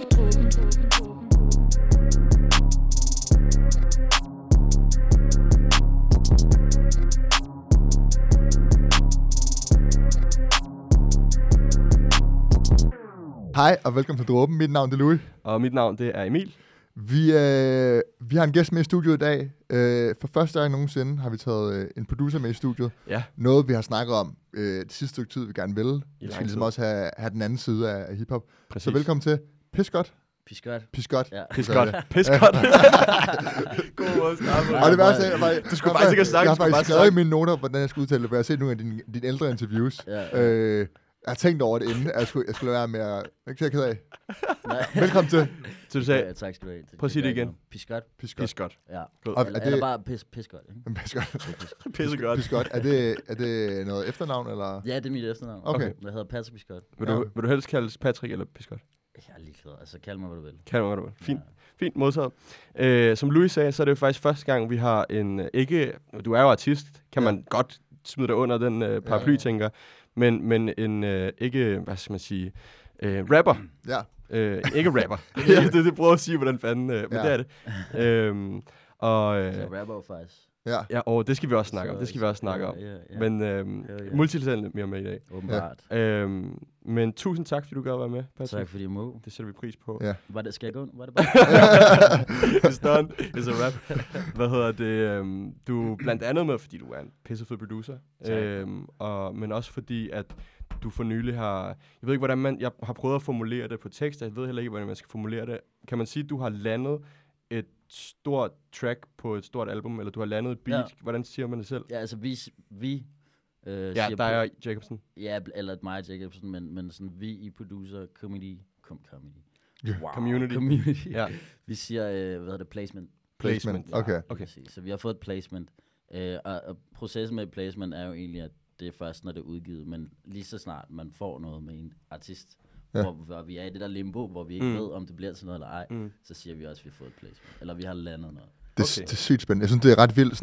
Hej og velkommen til Dråben. Mit navn er Louis. Og mit navn det er Emil. Vi har en gæst med i studiet i dag. For første gang nogensinde har vi taget en producer med i studiet. Ja. Noget vi har snakket om det sidste stykke tid, vi gerne ville. Vi skal ligesom også have den anden side af hiphop. Præcis. Så velkommen til Piscot. Piscot. Ja. Piscot. God måde at snakke. Og det værste er, at jeg har faktisk skrevet i mine noter, hvordan jeg skal udtale det, for jeg har set nogle af dine ældre interviews. Ja. Jeg tænkte over det inden, at jeg skulle være med at... Ikke ked af. Nej. Velkommen til. Så du sagde... Ja, tak skal du have. Prøv at sige det igen. Piscot. Ja. Og eller bare Piscot. Piscot. Piscot. Er det noget efternavn, eller...? Ja, det er mit efternavn. Okay. Jeg hedder Patrick Piscot. Vil du helst kaldes Patrick eller Piscot? Jeg er ligeglad. Altså, kald mig, hvad du vil. Fint. Ja. Fint modtaget. Som Louis sagde, så er det jo faktisk første gang, vi har en... Ikke... Du er jo artist. Kan man godt smide dig under den paraply, tænker. Men en ikke, hvad skal man sige, rapper. Ja. Ikke rapper. det prøver at sige, hvordan fanden, men det er det. Så rapper jo faktisk. Ja, og det skal vi også snakke om. Men multitalent mere med i dag. Åbenbart. Men tusind tak, fordi du gad at være med, Patrick. Tak, fordi jeg må. Det sætter vi pris på. Ja. Skal jeg gå? Var det bare? It's done. It's a rap. Hvad hedder det? Du blandt andet med, fordi du er en pissefed producer. Men også fordi, at du for nylig har... Jeg ved ikke, hvordan man... Jeg har prøvet at formulere det på tekst, og jeg ved heller ikke, hvordan man skal formulere det. Kan man sige, at du har landet et stort track på et stort album, eller du har landet et beat? Ja. Hvordan siger man det selv? Ja, altså vi ja, der er Jacobsen. Ja, eller mig og Jacobsen, men sådan vi i producer, comedy. Wow. Community. Ja. Vi siger, hvad er det, placement. Placement. Okay. Så vi har fået et placement, og processen med placement er jo egentlig, at det er først, når det er udgivet, men lige så snart man får noget med en artist, hvor vi er i det der limbo, hvor vi ikke ved, om det bliver til noget eller ej, så siger vi også, at vi har fået et placement, eller vi har landet noget. Det er sygt spændende. Jeg synes, det er ret vildt,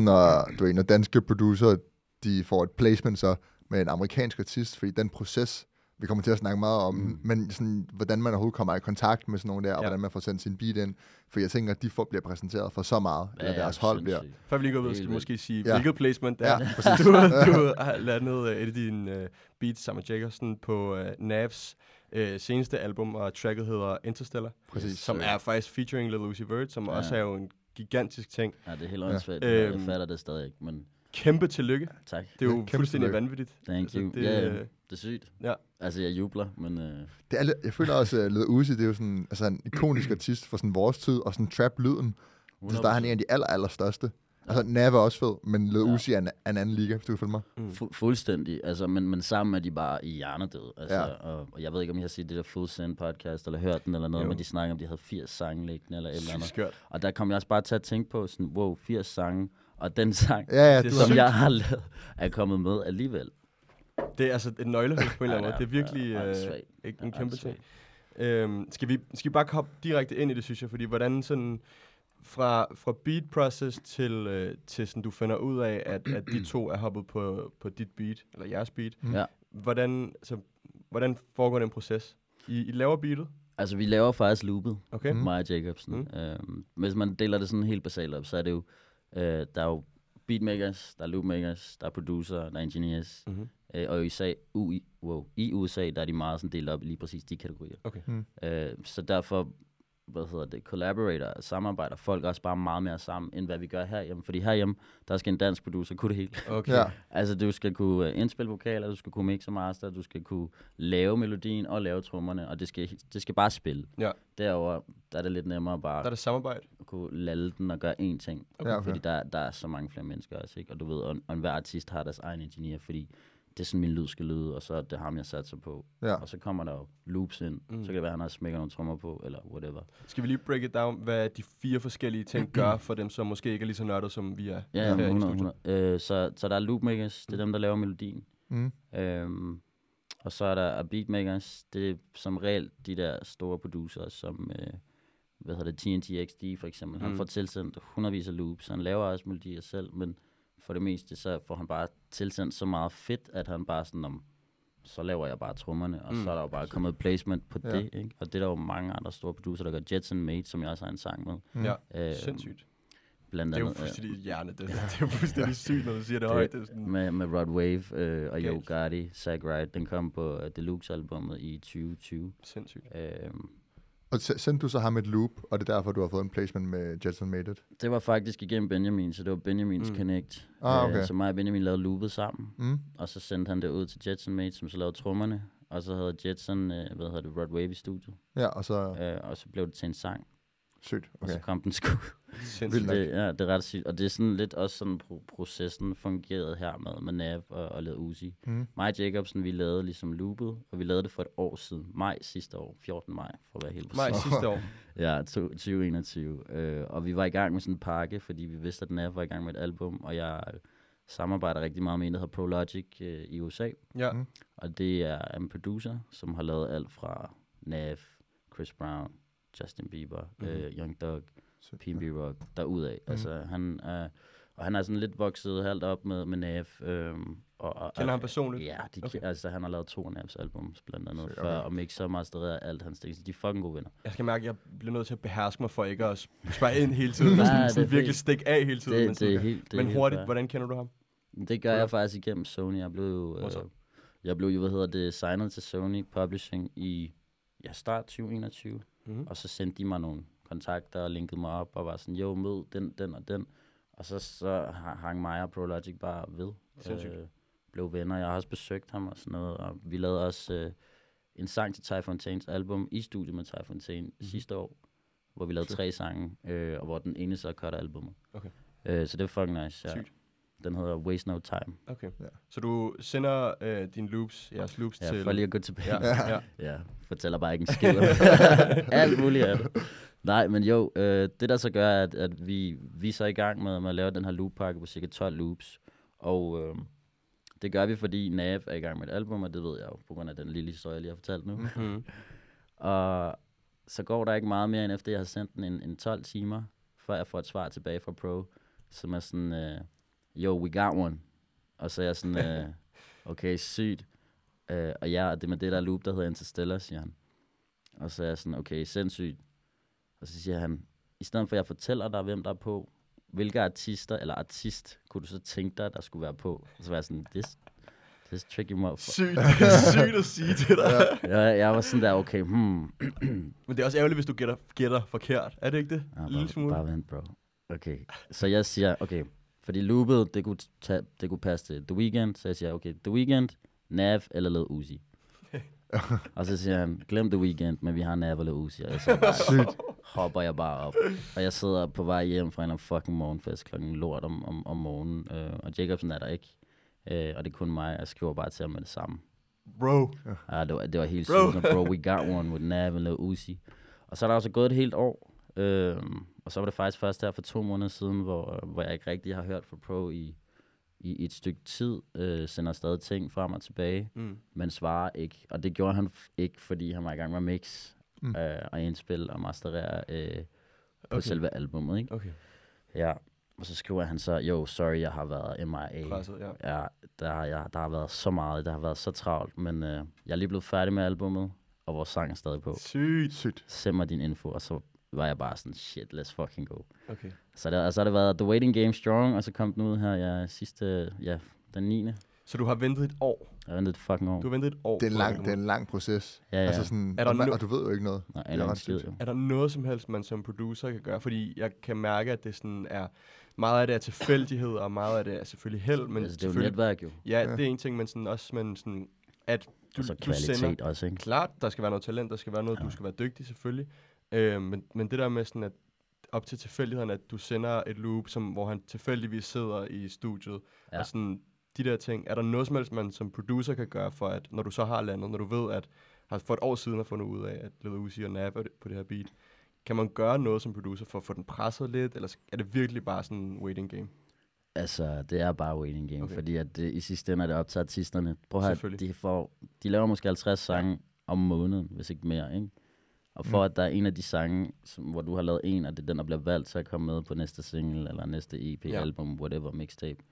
når danske producer, de får et placement så med en amerikansk artist, fordi den proces, vi kommer til at snakke meget om, men sådan, hvordan man overhovedet kommer i kontakt med sådan nogle der, og hvordan man får sendt sin beat ind. For jeg tænker, at de bliver præsenteret for så meget, eller deres hold bliver. Før vi lige går ud, skal vi måske sige, hvilket placement der er. Ja, du har landet et af dine beats sammen med Jacobsen på NAV's seneste album, og tracket hedder Interstellar, som er faktisk featuring Lil Uzi Vert, som også er jo en gigantisk ting. Ja, det er helt åndssvagt. Jeg fatter det stadig ikke, men... Kæmpe tillykke. Tak. Det er jo fuldstændig vanvittigt. Thank you. Altså, det er sygt. Ja. Altså, jeg jubler, men... Jeg føler også, at Lil Uzi, det er jo sådan, altså, en ikonisk artist for sådan vores tid, og sådan trap-lyden. Så der er han en af de allerstørste. Altså, NAV er også fed, men Lil Uzi er en anden liga, hvis du kan følge mig. Fuldstændig. Altså, men sammen er de bare i hjernedød. Altså, og jeg ved ikke, om I har set det der Full Send podcast, eller hørt den eller noget, men de snakker om, de havde 80 sange liggende, eller et eller andet. Skørt. Og der kom jeg også bare til at tænke på, sådan, wow, 80 sange. Og den sang, som jeg har lavet, er kommet med alligevel. Det er altså et nøglehul på en eller anden måde. Det er virkelig en kæmpe ting. Skal vi bare hoppe direkte ind i det, synes jeg? Fordi hvordan sådan fra beat process til sådan, du finder ud af, at de to er hoppet på dit beat, eller jeres beat. Ja. Hvordan foregår den proces? I laver beatet? Altså, vi laver faktisk loopet, mig og Jacobsen. Hvis man deler det sådan helt basalt op, så er det jo... der er jo beatmakers, der er loopmakers, der er producer, der er engineers. Og i USA, der er de meget sådan delt op i lige præcis de kategorier. Okay. Så derfor, collaborator, samarbejder folk også bare meget mere sammen, end hvad vi gør herhjemme. Fordi herhjemme, der skal en dansk producer kunne det hele. Okay. Ja. Altså, du skal kunne indspille vokaler, du skal kunne mixe og master, du skal kunne lave melodien og lave trommerne, og det skal bare spille. Ja. Derover der er det lidt nemmere bare... Der er det samarbejde. At kunne lalle den og gøre én ting. Okay. Fordi der er så mange flere mennesker også, ikke? Og du ved, og hver artist har deres egen engineer, fordi... det er sådan, min lyd skal lyde, og så er det ham, jeg satser på. Ja. Og så kommer der jo loops ind, så kan det være, han har smækker nogle trommer på, eller whatever. Skal vi lige break it down, hvad de 4 forskellige ting gør for dem, som måske ikke er lige så nørdet, som vi er? Ja, 100. Så der er loopmakers, det er dem, der laver melodien. Og så er der beatmakers, det er som regel de der store producer, som... TNTXD for eksempel. Han får tilsendt hundredvis af loops, han laver også melodier selv, men... for det meste, så får han bare tilsendt så meget fedt, at han bare sådan, så laver jeg bare trommerne, og så er der jo bare kommet placement på det, ikke? Og det er der jo mange andre store producer, der gør. Jetson Made, som jeg også har en sang med. Sindssygt. Blandt andet, det er jo fuldstændig hjerne, det, det er jo fuldstændig sygt, når du siger det højt. Med Rod Wave og Yo Gotti, Zach Wright, den kom på Deluxe-albummet i 2020. Sindssygt. Og sendte du så ham et loop, og det er derfor, du har fået en placement med Jetson Made It? Det var faktisk igennem Benjamin, så det var Benjamins Connect. Så mig og Benjamin lavede loopet sammen, og så sendte han det ud til Jetson Made, som så lavede trommerne, og så havde Jetson, Rod Wave i studiet. Ja, og så... og så blev det til en sang. Sygt, okay. Og så kom den sgu. Det er ret sygt. Og det er sådan lidt også sådan, processen fungerede her med NAV og Lil Uzi. Mig og Jacobsen, vi lavede ligesom loopet, og vi lavede det for et år siden. Maj sidste år, 14. maj, for at være helt præcis. Maj sidste år? Ja, 2021. Og vi var i gang med sådan en pakke, fordi vi vidste, at NAV var i gang med et album, og jeg samarbejder rigtig meget med en, der hedder Pro Logic i USA. Ja. Og det er en producer, som har lavet alt fra NAV, Chris Brown, Justin Bieber, Young Duck, P&B Rock, derudad. Altså, han er sådan lidt vokset halvt op med NAV. Kender han personligt? Ja, altså, han har lavet 2 NAV's albums, blandt andet, for at mixe og masterere alt hans ting. De er fucking gode venner. Jeg skal mærke, at jeg bliver nødt til at beherske mig for ikke at spørge ind hele tiden, og virkelig stikke af hele tiden. Men hurtigt, hvordan kender du ham? Det gør jeg faktisk igennem Sony. Jeg blev jo, signet til Sony Publishing i start 2021. Og så sendte de mig nogle kontakter og linkede mig op og var sådan, jo, mød den og den. Og så hang mig og ProLogic bare ved. Blev venner. Jeg har også besøgt ham og sådan noget. Og vi lavede også en sang til Ty Fontaines album i studiet med Ty Fontaine sidste år, hvor vi lavede 3 sange, og hvor den ene så cutter albumet. Okay. Så det var fucking nice. Ja. Den hedder Waste No Time. Okay. Ja. Så du sender dine loops, jeres loops til... Ja, for lige at gå tilbage. Ja, fortæller bare ikke en skid. Alt muligt af det. Nej, men jo, det der så gør, er, at vi så er i gang med at lave den her loop-pakke på cirka 12 loops. Og det gør vi, fordi NAV er i gang med et album, og det ved jeg jo, på grund af den lille historie, jeg lige har fortalt nu. Og så går der ikke meget mere, end efter jeg har sendt den en 12 timer, før jeg får et svar tilbage fra Pro, som er sådan... Yo, we got one. Og så er jeg sådan, okay, sygt. Og ja, det med det der loop, der hedder Interstellar, siger han. Og så er jeg sådan, okay, sindssygt. Og så siger han, i stedet for at jeg fortæller dig, hvem der er på, hvilke artister eller artist kunne du så tænke dig, der skulle være på? Og så var jeg sådan, this tricky motherfucker. Sygt at sige til dig. Jeg var sådan der, okay, Men det er også ærgerligt, hvis du gætter forkert. Er det ikke det? Ja, lille smule. Bare vent, bro. Okay, så jeg siger, okay... Fordi loopet, det kunne passe til The Weeknd, så jeg siger, okay, The Weeknd, NAV eller Lil Uzi. Og så siger han, glem The Weeknd, men vi har NAV og Lil Uzi. Og så hopper jeg bare op. Og jeg sidder på vej hjem fra en fucking morgenfest klokken lort om morgenen. Og Jacobsen er der ikke. Og det er kun mig, og jeg skriver bare til ham med det samme. Bro. Ja, det var helt sygt. Bro, we got one with NAV og Lil Uzi. Og så er der også gået et helt år. Og så var det faktisk først her for 2 måneder siden, hvor jeg ikke rigtig har hørt fra Pro i et stykke tid, sender stadig ting frem og tilbage, men svarer ikke. Og det gjorde han ikke, fordi han var i gang med mix og indspil og masterere på selve albumet. Ikke? Okay. Ja, og så skriver han så, jo, sorry, jeg har været MIA. Presset, ja. Ja, der har været så meget, der har været så travlt, men jeg er lige blevet færdig med albumet, og vores sang er stadig på. Sygt. Send mig din info, og så... var jeg bare sådan, shit, let's fucking go. Okay. Så har det været The Waiting Game Strong, og så kom den ud her den 9. Så du har ventet et år? Jeg har ventet et fucking år. Du har ventet et år? Det er en lang proces. Ja. Altså sådan, og du ved jo ikke noget. Nej, det er ret sygt. Er der noget som helst, man som producer kan gøre? Fordi jeg kan mærke, at det sådan er... Meget af det er tilfældighed, og meget af det er selvfølgelig held. Men altså, det er jo netværk jo. Ja, det er en ting, men sådan også... Men sådan, at du sender, også, ikke? Klart, der skal være noget talent, der skal være noget, du skal være dygtig selvfølgelig. Men det der med sådan, at op til tilfældigheden, at du sender et loop, hvor han tilfældigvis sidder i studiet, og sådan de der ting. Er der noget som helst, man som producer kan gøre for, at når du så har landet, når du ved, at for et år siden har fundet ud af, at Lil Uzi og NAV på det her beat, kan man gøre noget som producer for at få den presset lidt, eller er det virkelig bare sådan en waiting game? Altså, det er bare waiting game, fordi at det, i sidste ende er det op til artisterne. Prøv at høre, de laver måske 50 sange om måneden, hvis ikke mere, ikke? Og for at der er en af de sange, hvor du har lavet en, og det er den, der bliver valgt, så jeg kommer med på næste single, eller næste EP, album, whatever, mixtape.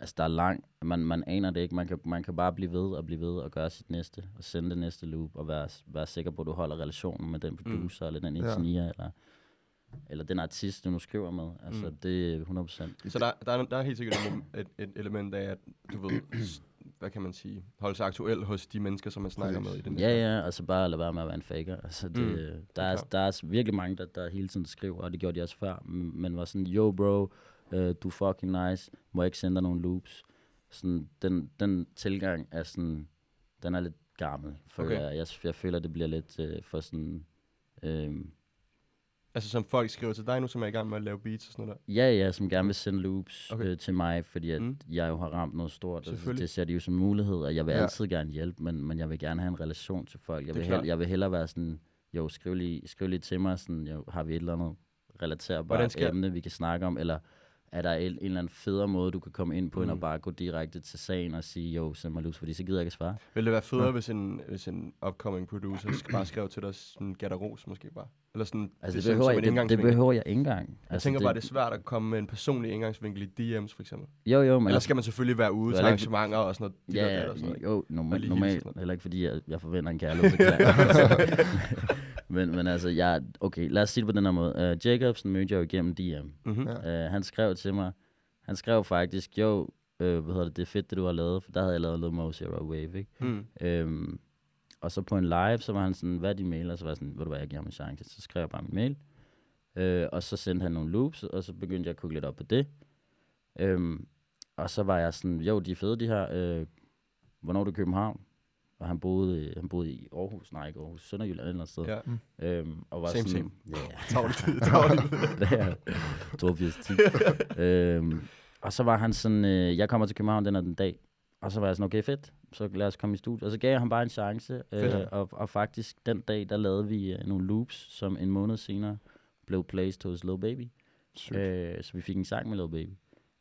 Altså, der er langt. Man aner det ikke. Man kan bare blive ved og blive ved og gøre sit næste. Og sende det næste loop. Og være sikker på, at du holder relationen med den producer, eller den ingeniør, eller den artist, du nu skriver med. Altså, det er 100%. Så der er helt sikkert et element af, at du ved, hvad kan man sige, holde sig aktuel hos de mennesker, som man snakker med i den her. Ja, altså bare lade være med at være en faker. Altså, der er virkelig mange, der hele tiden skriver, og det gjorde de også før, men var sådan, yo bro, du fucking nice, må jeg ikke sende dig nogle loops? Sådan, den tilgang er sådan, den er lidt gammel, for jeg føler, det bliver lidt for sådan... Altså som folk skriver til dig nu, som er i gang med at lave beats og sådan noget der? Ja, som gerne vil sende loops til mig, fordi at jeg jo har ramt noget stort. Altså, det ser de jo som mulighed, og jeg vil altid gerne hjælpe, men jeg vil gerne have en relation til folk. Jeg vil hellere være sådan, jo, skriv lige til mig, sådan, jo, har vi et eller andet relaterbart emne, vi kan snakke om, eller er der en eller anden federe måde, du kan komme ind på, end at bare gå direkte til sagen og sige, jo, send mig loops, fordi så gider jeg ikke svare. Vil det være federe, hvis en upcoming producer bare skrev til dig sådan gatteros måske bare? Eller sådan, altså, det behøver jeg ikke engang. Jeg tænker bare, det er svært at komme med en personlig indgangsvinkel i DM's, for eksempel. Jo, men... Eller skal man selvfølgelig være ude til arrangementer og sådan noget? Jo, normalt. Heller ikke, fordi jeg forventer en kærlighed til klar. Men altså, lad os sige det på den her måde. Jacobsen mødte jeg jo igennem DM. Han skrev til mig. Han skrev faktisk, jo, det er fedt, det du har lavet. For der havde jeg lavet Lil Mosey og Rod Wave, ikke? Og så på en live, så var han sådan, hvad de mailer? Så var jeg sådan, ved du hvad, jeg giver ham en chance. Så skrev jeg bare min mail. Og så sendte han nogle loops, og så begyndte jeg at kugle lidt op på det. Og så var jeg sådan, jo, de er fede, de her. Hvornår er du i København? Og han boede i Aarhus, nej ikke Aarhus, Sønderjylland eller et sted. Ja. Og var same. Ja. 82-10. Og så var han sådan, jeg kommer til København den og den dag. Og så var jeg sådan, okay fedt, så lad os komme i studiet. Og så gav jeg ham bare en chance, og faktisk den dag, der lavede vi nogle loops, som en måned senere blev placed hos Lil Baby. Så vi fik en sang med Lil Baby.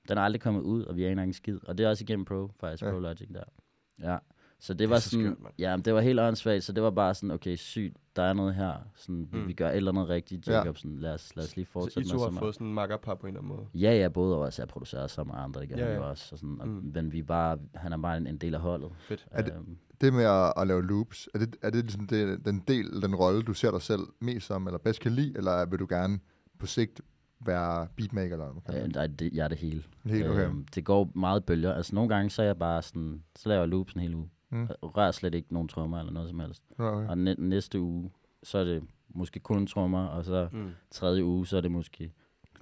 Den er aldrig kommet ud, og vi aner ikke en skid. Og det er også igennem Pro Logic der. Ja. Så det var sådan, det var helt åndssvagt, så det var bare sådan, okay, sygt, der er noget her, sådan, vi gør et eller andet rigtigt, Jacobsen, lad os lige fortsætte så med så meget. Så I to har fået sådan en mark-up her på en eller anden måde? Ja, både over os, jeg producerer sammen med andre, ikke? Ja. Også, og sådan, men han er bare en del af holdet. Fedt. Det med at lave loops, er det ligesom den rolle, du ser dig selv mest som, eller bedst kan lide, eller vil du gerne på sigt være beatmaker eller noget? Nej, jeg er det hele. Det går meget bølger, altså nogle gange, så er jeg bare sådan, så laver jeg loops en hel uge. Rør slet ikke nogen trommer eller noget som helst. Okay. Og næste uge, så er det måske kun trommer, og så tredje uge, så er det måske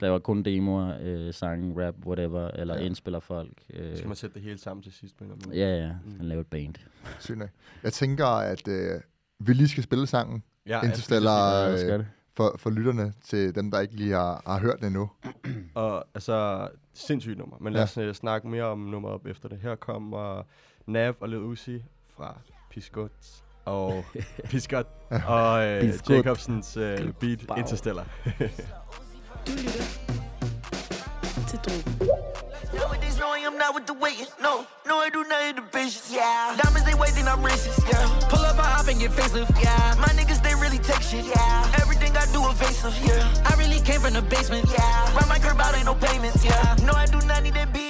laver kun demoer, sange, rap, whatever, eller indspiller folk. Så skal man sætte det hele sammen til sidst på en eller anden måde. Ja, man laver et band. Sygt. Jeg tænker, at vi lige skal spille sangen, Interstellar, for lytterne, til dem, der ikke lige har hørt det endnu. Og altså, sindssygt nummer, men lad os snakke mere om nummeret efter det. Her kommer... NAV og Lil Uzi fra Piscot og Jacobsens beat Interstellar. Du lytter til Drogen. Nowadays knowing I'm not with the waiting. No, I do not hit the bitches, yeah. Diamonds, they waiting, I'm racist, yeah. Pull up a hop and get facelift, yeah. My niggas, they really take shit, yeah. Everything I do invasive, yeah. I really came from the basement, yeah. Ride my curb out, ain't no payments, yeah. No, I do not need that beat.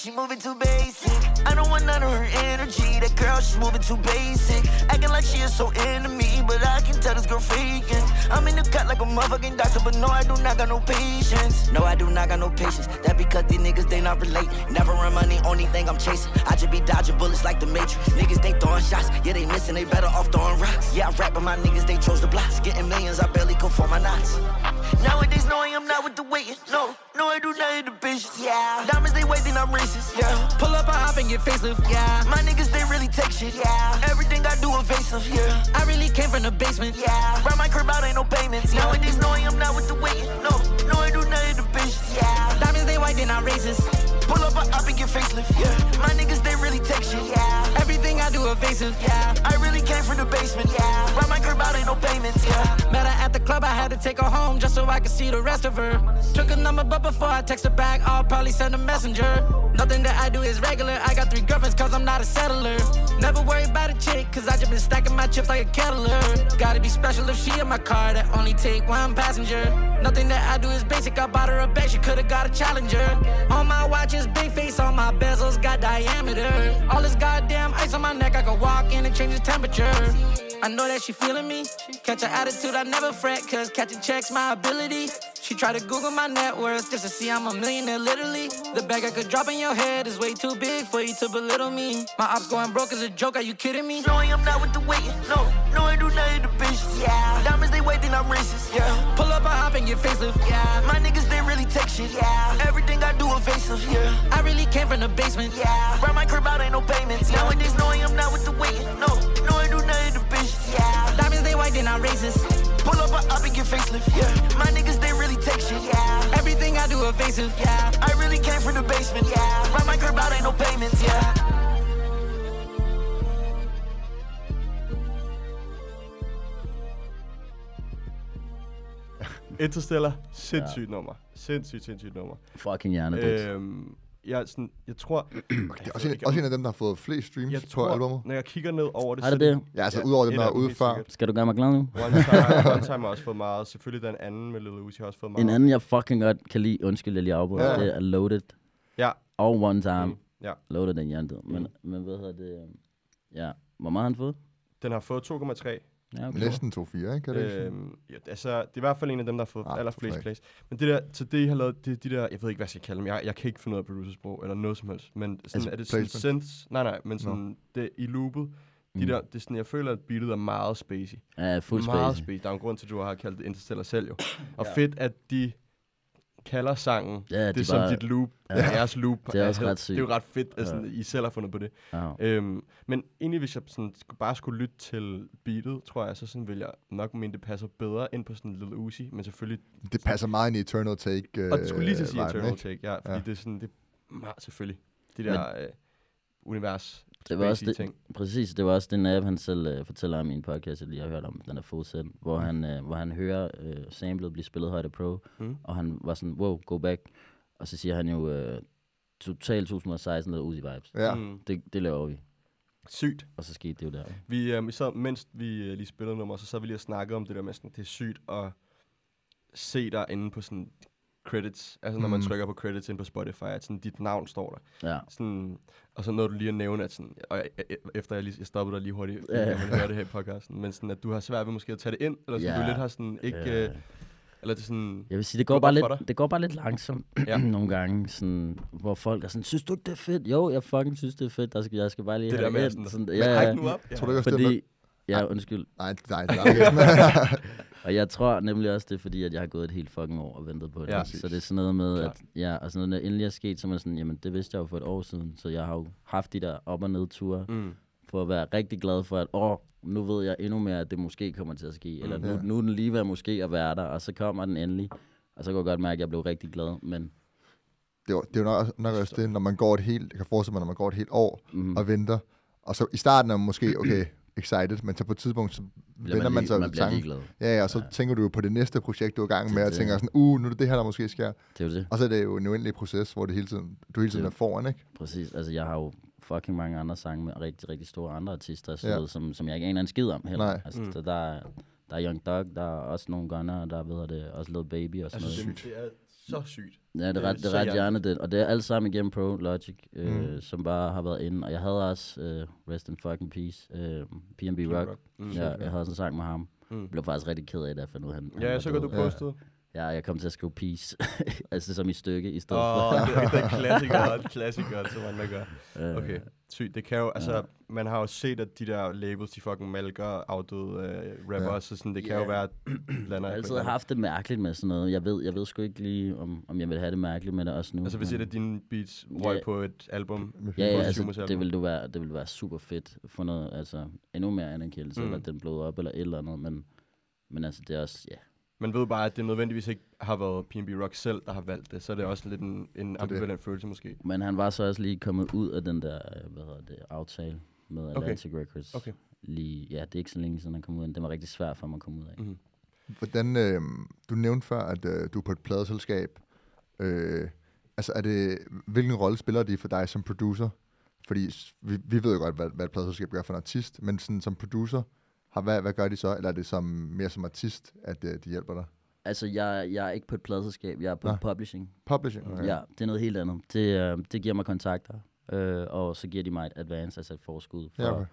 She moving too basic. I don't want none of her energy. That girl, she moving too basic. Acting like she is so into me, but I can tell this girl faking. I'm in the cut like a motherfucking doctor, but no, I do not got no patience. No, I do not got no patience. That because these niggas, they not relate. Never run money, only thing I'm chasing. I just be dodging bullets like the Matrix. Niggas, they throwing shots. Yeah, they missing, they better off throwing rocks. Yeah, I rap, but my niggas, they chose the blocks. Getting millions, I barely could for my knots. Nowadays, knowing I'm not with the waiting. No, I do not hit the bitches, yeah. Diamonds, they waiting, I'm racing. Yeah. Pull up a hop and get facelift, yeah. My niggas, they really take shit, yeah. Everything I do invasive, yeah. I really came from the basement, yeah. Ride my curb out, ain't no payments, yeah. Nowadays, knowing I'm not with the weight, no, I do not hit the bitches, yeah. Diamonds, they white, they not racist. Pull up a hop and get facelift, yeah. My niggas, they really take shit, yeah. Everything I do invasive, yeah. I really came from from the basement, yeah. Round my crib out, ain't no payments, yeah. Met her at the club, I had to take her home just so I could see the rest of her. Took a number, but before I text her back, I'll probably send a messenger. Nothing that I do is regular. I got 3 girlfriends cause I'm not a settler. Never worry about a chick cause I just been stacking my chips like a kettler. Gotta be special if she in my car that only take 1 passenger. Nothing that I do is basic. I bought her a bag, she could've got a Challenger. On my watch is big face, on my bezels got diameter. All this goddamn ice on my neck, I could walk in and change the temperature. I know that she feeling me. Catch her attitude, I never fret, cause catching checks my ability. She tried to Google my net worth just to see I'm a millionaire, literally. The bag I could drop in your head is way too big for you to belittle me. My ops going broke is a joke, are you kidding me? Knowing I'm not with the waiting, no, I do not hit the bitches, yeah. Diamonds, they wait, then I'm racist, yeah. Pull up, I hop and get facelift, yeah. My niggas, they really take shit, yeah. Everything I do evasive, yeah. I really came from the basement, yeah. Round my crib out, ain't no payments, yeah. Nowadays, knowing I'm not with the waiting, no, I do not hit the bitches, yeah. Diamonds, they white, then I'm racist. Pull up, I up and get facelift, yeah. My niggas, they really take shit, yeah. Everything I do evasive, yeah. I really came from the basement, yeah. Round my crib out, ain't no payments, yeah. Interstellar, sindssygt nummer. Fucking hjernedødt. Jeg tror... Okay, det er også en af dem, der har fået flest streams på albumet. Når jeg kigger ned over det... Er det det? Ja, altså udover dem, der er ude før. Skal du gøre mig glad nu? One Time har også fået meget. Selvfølgelig den anden med Lil Uzi har også fået meget. En anden, jeg fucking godt kan lide. Undskyld, jeg lige afbryder. Ja. Det er Loaded. Ja. Og One Time. Ja. Loaded den hjernedød. Men hvad hedder det? Ja. Hvor meget har han fået? Den har fået 2,3. Ja, okay. Næsten 2-4, ikke? Ja, altså, det er i hvert fald en af dem, der har fået allerflest plays. Men det der, så det, I har lavet, de der, jeg ved ikke, hvad jeg skal kalde dem, jeg kan ikke finde noget af producersprog, eller noget som helst, men sådan, altså, er det sådan synths? Nej, men sådan, det i loopet, de der, det er sådan, jeg føler, at beatet er meget spacey. Ja, fuld spacey. Meget spacey. Der er en grund til, at du har kaldt det Interstellar selv, jo. Og fedt, at de kalder sangen, ja, det de som bare, dit loop, jeres loop. Det er også ret sygt. Det er jo ret fedt, at sådan, I selv har fundet på det. Men egentlig, hvis jeg sådan, bare skulle lytte til beatet, tror jeg, så sådan, vil jeg nok mene, det passer bedre ind på sådan en Lil Uzi, men selvfølgelig... Det passer meget ind i Eternal Take. Og det skulle lige til at sige Eternal Take, ja, fordi det er sådan, det er meget selvfølgelig. Det der univers, det var også ting. Præcis, det var også den app, han selv fortæller om i en podcast, jeg lige har hørt om, den der Fullset, hvor han hører samlet blive spillet højt af Pro, og han var sådan, wow, go back. Og så siger han jo, totalt 2016 noget ud i vibes. Ja. Det laver vi. Sygt. Og så skete det jo der. Mens vi lige spillede nummer, så vi lige og snakkede om det der med sådan, det er sygt at se dig inde på sådan... credits, altså når man trykker på credits ind på Spotify, at sådan, dit navn står der. Ja. Sådan, og så noget du lige at nævne, at sådan, og efter jeg stoppede dig lige hurtigt, jeg hørte det her i podcasten, men sådan, at du har svært ved måske at tage det ind, eller sådan, du lidt har sådan, ikke... Eller det sådan... Jeg vil sige, det går bare lidt langsomt nogle gange, sådan, hvor folk er sådan, synes du ikke det er fedt? Jo, jeg fucking synes det er fedt, jeg skal bare lige det have det ind. Men hej nu op! Tror du ikke, fordi... Ja, undskyld. Nej. Og jeg tror nemlig også, det er fordi, at jeg har gået et helt fucking år og ventet på det. Ja, så det er sådan noget med, at og sådan noget, der endelig er sket, så man sådan, jamen det vidste jeg jo for et år siden, så jeg har jo haft de der op- og nedture for at være rigtig glad for, at nu ved jeg endnu mere, at det måske kommer til at ske, eller nu er den lige ved måske at være der, og så kommer den endelig, og så kan jeg godt mærke, at jeg blev rigtig glad, men... Det er jo nok også det, når man går et helt, jeg kan forestille mig, når man går et helt år og venter, og så i starten er man måske, okay, excited, men så på et tidspunkt, så vender man sig til tanken. Ja, og så tænker du jo på det næste projekt, du er i gang med, og tænker sådan, nu er det her, der måske sker. Det er det. Og så er det jo en uendelig proces, hvor du hele tiden er foran, ikke? Præcis, altså jeg har jo fucking mange andre sange med rigtig, rigtig store andre artister, som jeg ikke aner en skid om heller. Nej. Altså, der er Young Duck, der er også nogle Gunna, der ved det, også Lil Baby og sådan altså, noget. Det er så sygt. Ja, det er ret hjernedødt, og det er alt sammen igennem Pro Logic, som bare har været inde. Og jeg havde også Rest in Fucking Peace, P&B Rock. Jeg havde sådan en sang med ham. Jeg blev faktisk rigtig ked af det, for nu han... Ja, jeg så godt, du postede. Ja, jeg kom til at skrive Peace, altså som i stykke, i stedet for... det er klassiker, som andre gør. Okay, sygt. Det kan jo, altså, man har jo set, at de der labels, de fucking malker afdøde rappers, så sådan, det kan jo være... Jeg har altid haft det mærkeligt med sådan noget. Jeg ved sgu ikke lige, om jeg vil have det mærkeligt med det også nu. Altså, hvis et af dine beats røg på et album? Ja, altså, det ville være super fedt for noget, altså, endnu mere anerkendelse, eller den blød op, eller et eller andet, men altså, det er også, Man ved bare, at det nødvendigvis ikke har været P&B Rock selv, der har valgt det, så er det også lidt en ambivalent følelse måske. Men han var så også lige kommet ud af den der aftale med Atlantic Records. lige, ja, det er ikke så længe siden, han kom ud af. Den var rigtig svært for mig at komme ud af. Mm-hmm. Hvordan, du nævnte før, at du er på et pladeselskab. Altså, er det, hvilken rolle spiller det for dig som producer? Fordi vi ved jo godt, hvad et pladeselskab gør for en artist, men sådan, som producer, hvad gør de så? Eller er det som, mere som artist, at de hjælper dig? Altså, jeg er ikke på et pladeselskab, jeg er på publishing. Publishing, okay. Ja, det er noget helt andet. Det giver mig kontakter, og så giver de mig et advance, altså et forskud for, ja, okay,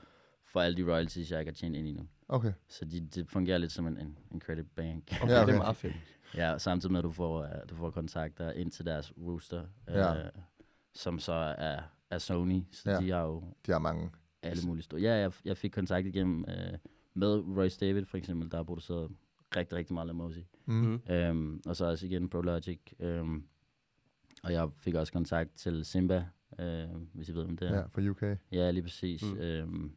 for alle de royalties, jeg ikke har tjent ind endnu. Okay. Så det fungerer lidt som en credit bank. Okay, ja, okay, det er meget fedt. Ja, samtidig med, at du får kontakter ind til deres roster, som så er Sony, så de har jo... De har mange. Alle mulige store. Ja, jeg fik kontakt igennem med Royce David, for eksempel, der har produceret rigtig, rigtig meget Lil Mosey. Mm-hmm. Og så også igen Pro Logic. Og jeg fik også kontakt til Simba, hvis I ved, om det er. Ja, fra UK. Ja, lige præcis. Mm.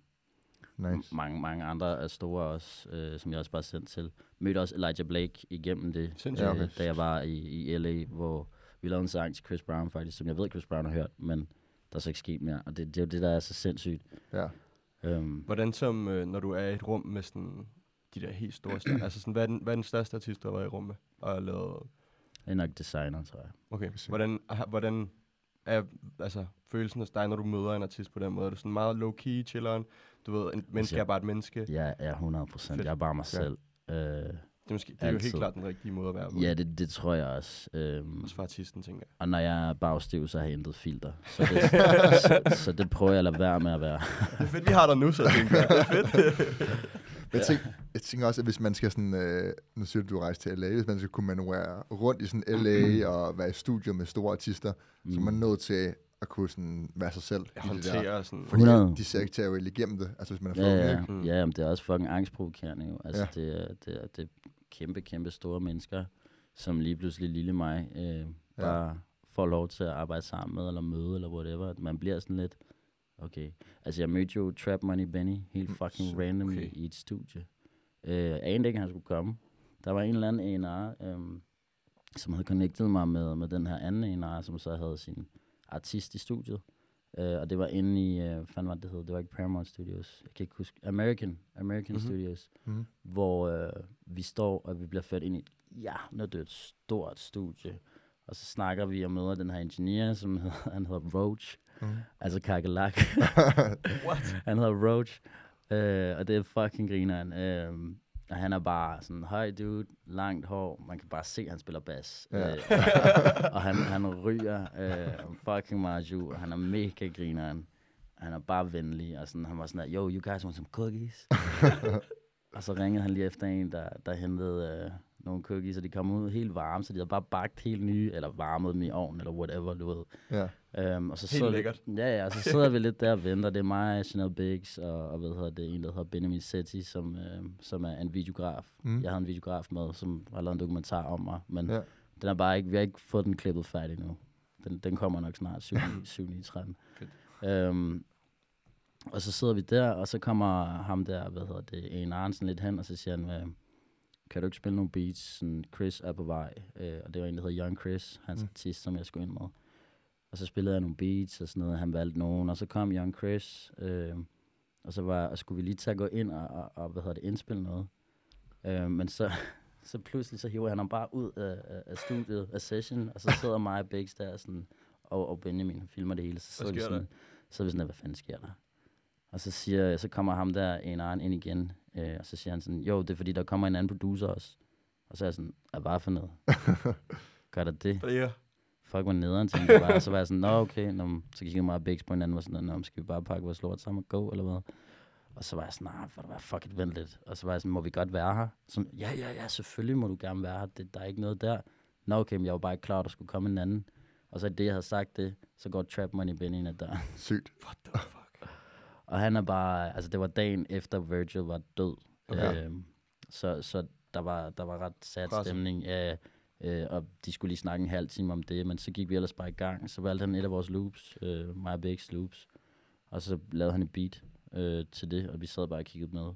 Nice. Mange andre er store også, som jeg også bare sendt til. Mødte også Elijah Blake igennem det, da jeg var i LA, hvor vi lavede en sang til Chris Brown faktisk, som jeg ved, Chris Brown har hørt, men der er så ikke sket mere. Og det er jo det, der er så sindssygt. Ja. Hvordan som, når du er i et rum med sådan de der helt store stjerner, altså sådan, hvad er den største artist, du har været i rum med og lavet? Det er nok Desiigner, tror jeg. Okay, hvordan er altså følelsen hos dig, når du møder en artist på den måde? Er du sådan meget low-key, chilleren? Du ved, en menneske er bare et menneske. Ja, 100%. Jeg er bare mig selv. Det er jo helt klart den rigtige måde at være på. Ja, det tror jeg også. Også for artisten, tænker jeg. Og når jeg er bagstiv, så har jeg intet filter. Så det prøver jeg at lade være med at være. Det er fedt, vi har dig nu, så tænker jeg. Det er fedt. Jeg tænker også, at hvis man skal sådan, nu siger du rejse til LA, hvis man skal kunne manøvrere rundt i sådan LA og være i studiet med store artister, så er man nødt til at kunne sådan være sig selv. Håndtere sådan. Fordi de ser ikke til at igennem det, altså hvis man er fucking Ja, men det er også fucking angstprovokerende jo. Altså det er kæmpe store mennesker, som lige pludselig lille mig bare får lov til at arbejde sammen med, eller møde, eller whatever. Man bliver sådan lidt... Okay. Altså, jeg mødte jo Trap Money Benny helt fucking random i et studie. Jeg anede ikke, han skulle komme. Der var en eller anden A&R, som havde connected mig med den her anden A&R, som så havde sin artist i studiet. Og det var inde i, fandme hvad det hed, det var ikke Paramount Studios, jeg kan ikke huske, American Studios, hvor vi står, og vi bliver ført ind i det er et stort studie. Og så snakker vi og møder den her ingeniør, som hedder Roach. Mm. Altså kakelak. Han hedder Roach. Og det er fucking grineren. Og han er bare sådan, høj dude, langt hår. Man kan bare se, at han spiller bas. Og han ryger fucking marju. Og han er mega grineren. Han er bare venlig. Og sådan, han var sådan, yo, you guys want some cookies? Og så ringede han lige efter en, der hentede... nogle cookies, så de kom ud helt varme, så de havde bare bagt helt nye, eller varmet dem i ovnen, eller whatever, du ved. Ja. Og så helt lækkert. Ja, og så sidder vi lidt der og venter. Det er mig, Chanel Biggs, og hvad hedder det, en, der hedder Benjamin Setti, som er en videograf. Mm. Jeg havde en videograf med, som har lavet en dokumentar om mig, men den er bare ikke, vi har ikke fået den klippet færdig nu. Den kommer nok snart, 7.9.13. Og så sidder vi der, og så kommer ham der, hvad hedder det, en Arnsen lidt hen, og så siger han, kan du ikke spille nogle beats, sådan Chris er på vej, og det var en, der hed Young Chris, hans artist, som jeg skulle ind med. Og så spillede jeg nogle beats og sådan noget, han valgte nogen, og så kom Young Chris, og så skulle vi lige tage at gå ind og hvad hedder det, indspille noget. Men så pludselig så hiver han ham bare ud af studiet, af session, og så sidder mig og Biggs der sådan, og Benjamin filmer det hele, så er vi sådan, hvad fanden sker der? Og så siger, så kommer ham der en anden ind igen, og så siger han sådan, jo, det er fordi, der kommer en anden producer også. Og så er jeg sådan, bare for noget. Gør der det? Fuck, hvor nederen, tænkte jeg bare. Og så var jeg sådan, nå, okay. Så kiggede mig og Biggs på hinanden, og sådan, nå, skal vi bare pakke vores lort sammen og gå, eller hvad? Og så var jeg sådan, nej, for det var fucking vent lidt. Og så var jeg sådan, må vi godt være her? Sådan, ja, selvfølgelig må du gerne være her. Der er ikke noget der. Nå, okay, men jeg var bare ikke klar, at der skulle komme en anden. Og så det, jeg havde sagt det, så går Trap Money Benny ind ad døren. Sygt. What the fuck? Og han er bare, altså det var dagen efter Virgil var død, okay. Så der var ret sat stemning, og de skulle lige snakke en halv time om det, men så gik vi ellers bare i gang, så valgte han et af vores loops, mig og Biggs loops, og så lavede han et beat til det, og vi sad bare og kiggede med.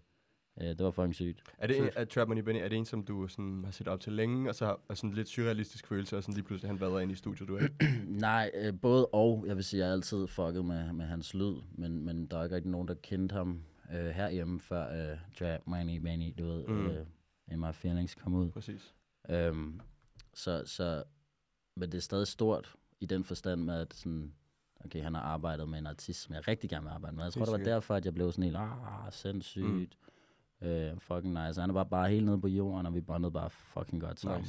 Det var fucking sygt. Er det Trap Money Benny, er det en, som du sådan, har set op til længe, og så har sådan lidt surrealistisk følelse, og sådan lige pludselig han vader ind i studiet, du er Nej, både og. Jeg vil sige, jeg har altid fucket med hans lyd, men der er ikke rigtig nogen, der kendte ham. herhjemme, før Trap Money Benny, du ved, In My Feelings kom ud. Præcis. Men det er stadig stort i den forstand med, at sådan, okay, han har arbejdet med en artist, som jeg rigtig gerne vil arbejde med. Jeg tror, det var derfor, at jeg blev sådan helt, sindssygt, fucking nice. Han er bare helt nede på jorden, og vi bondede bare fucking godt sammen.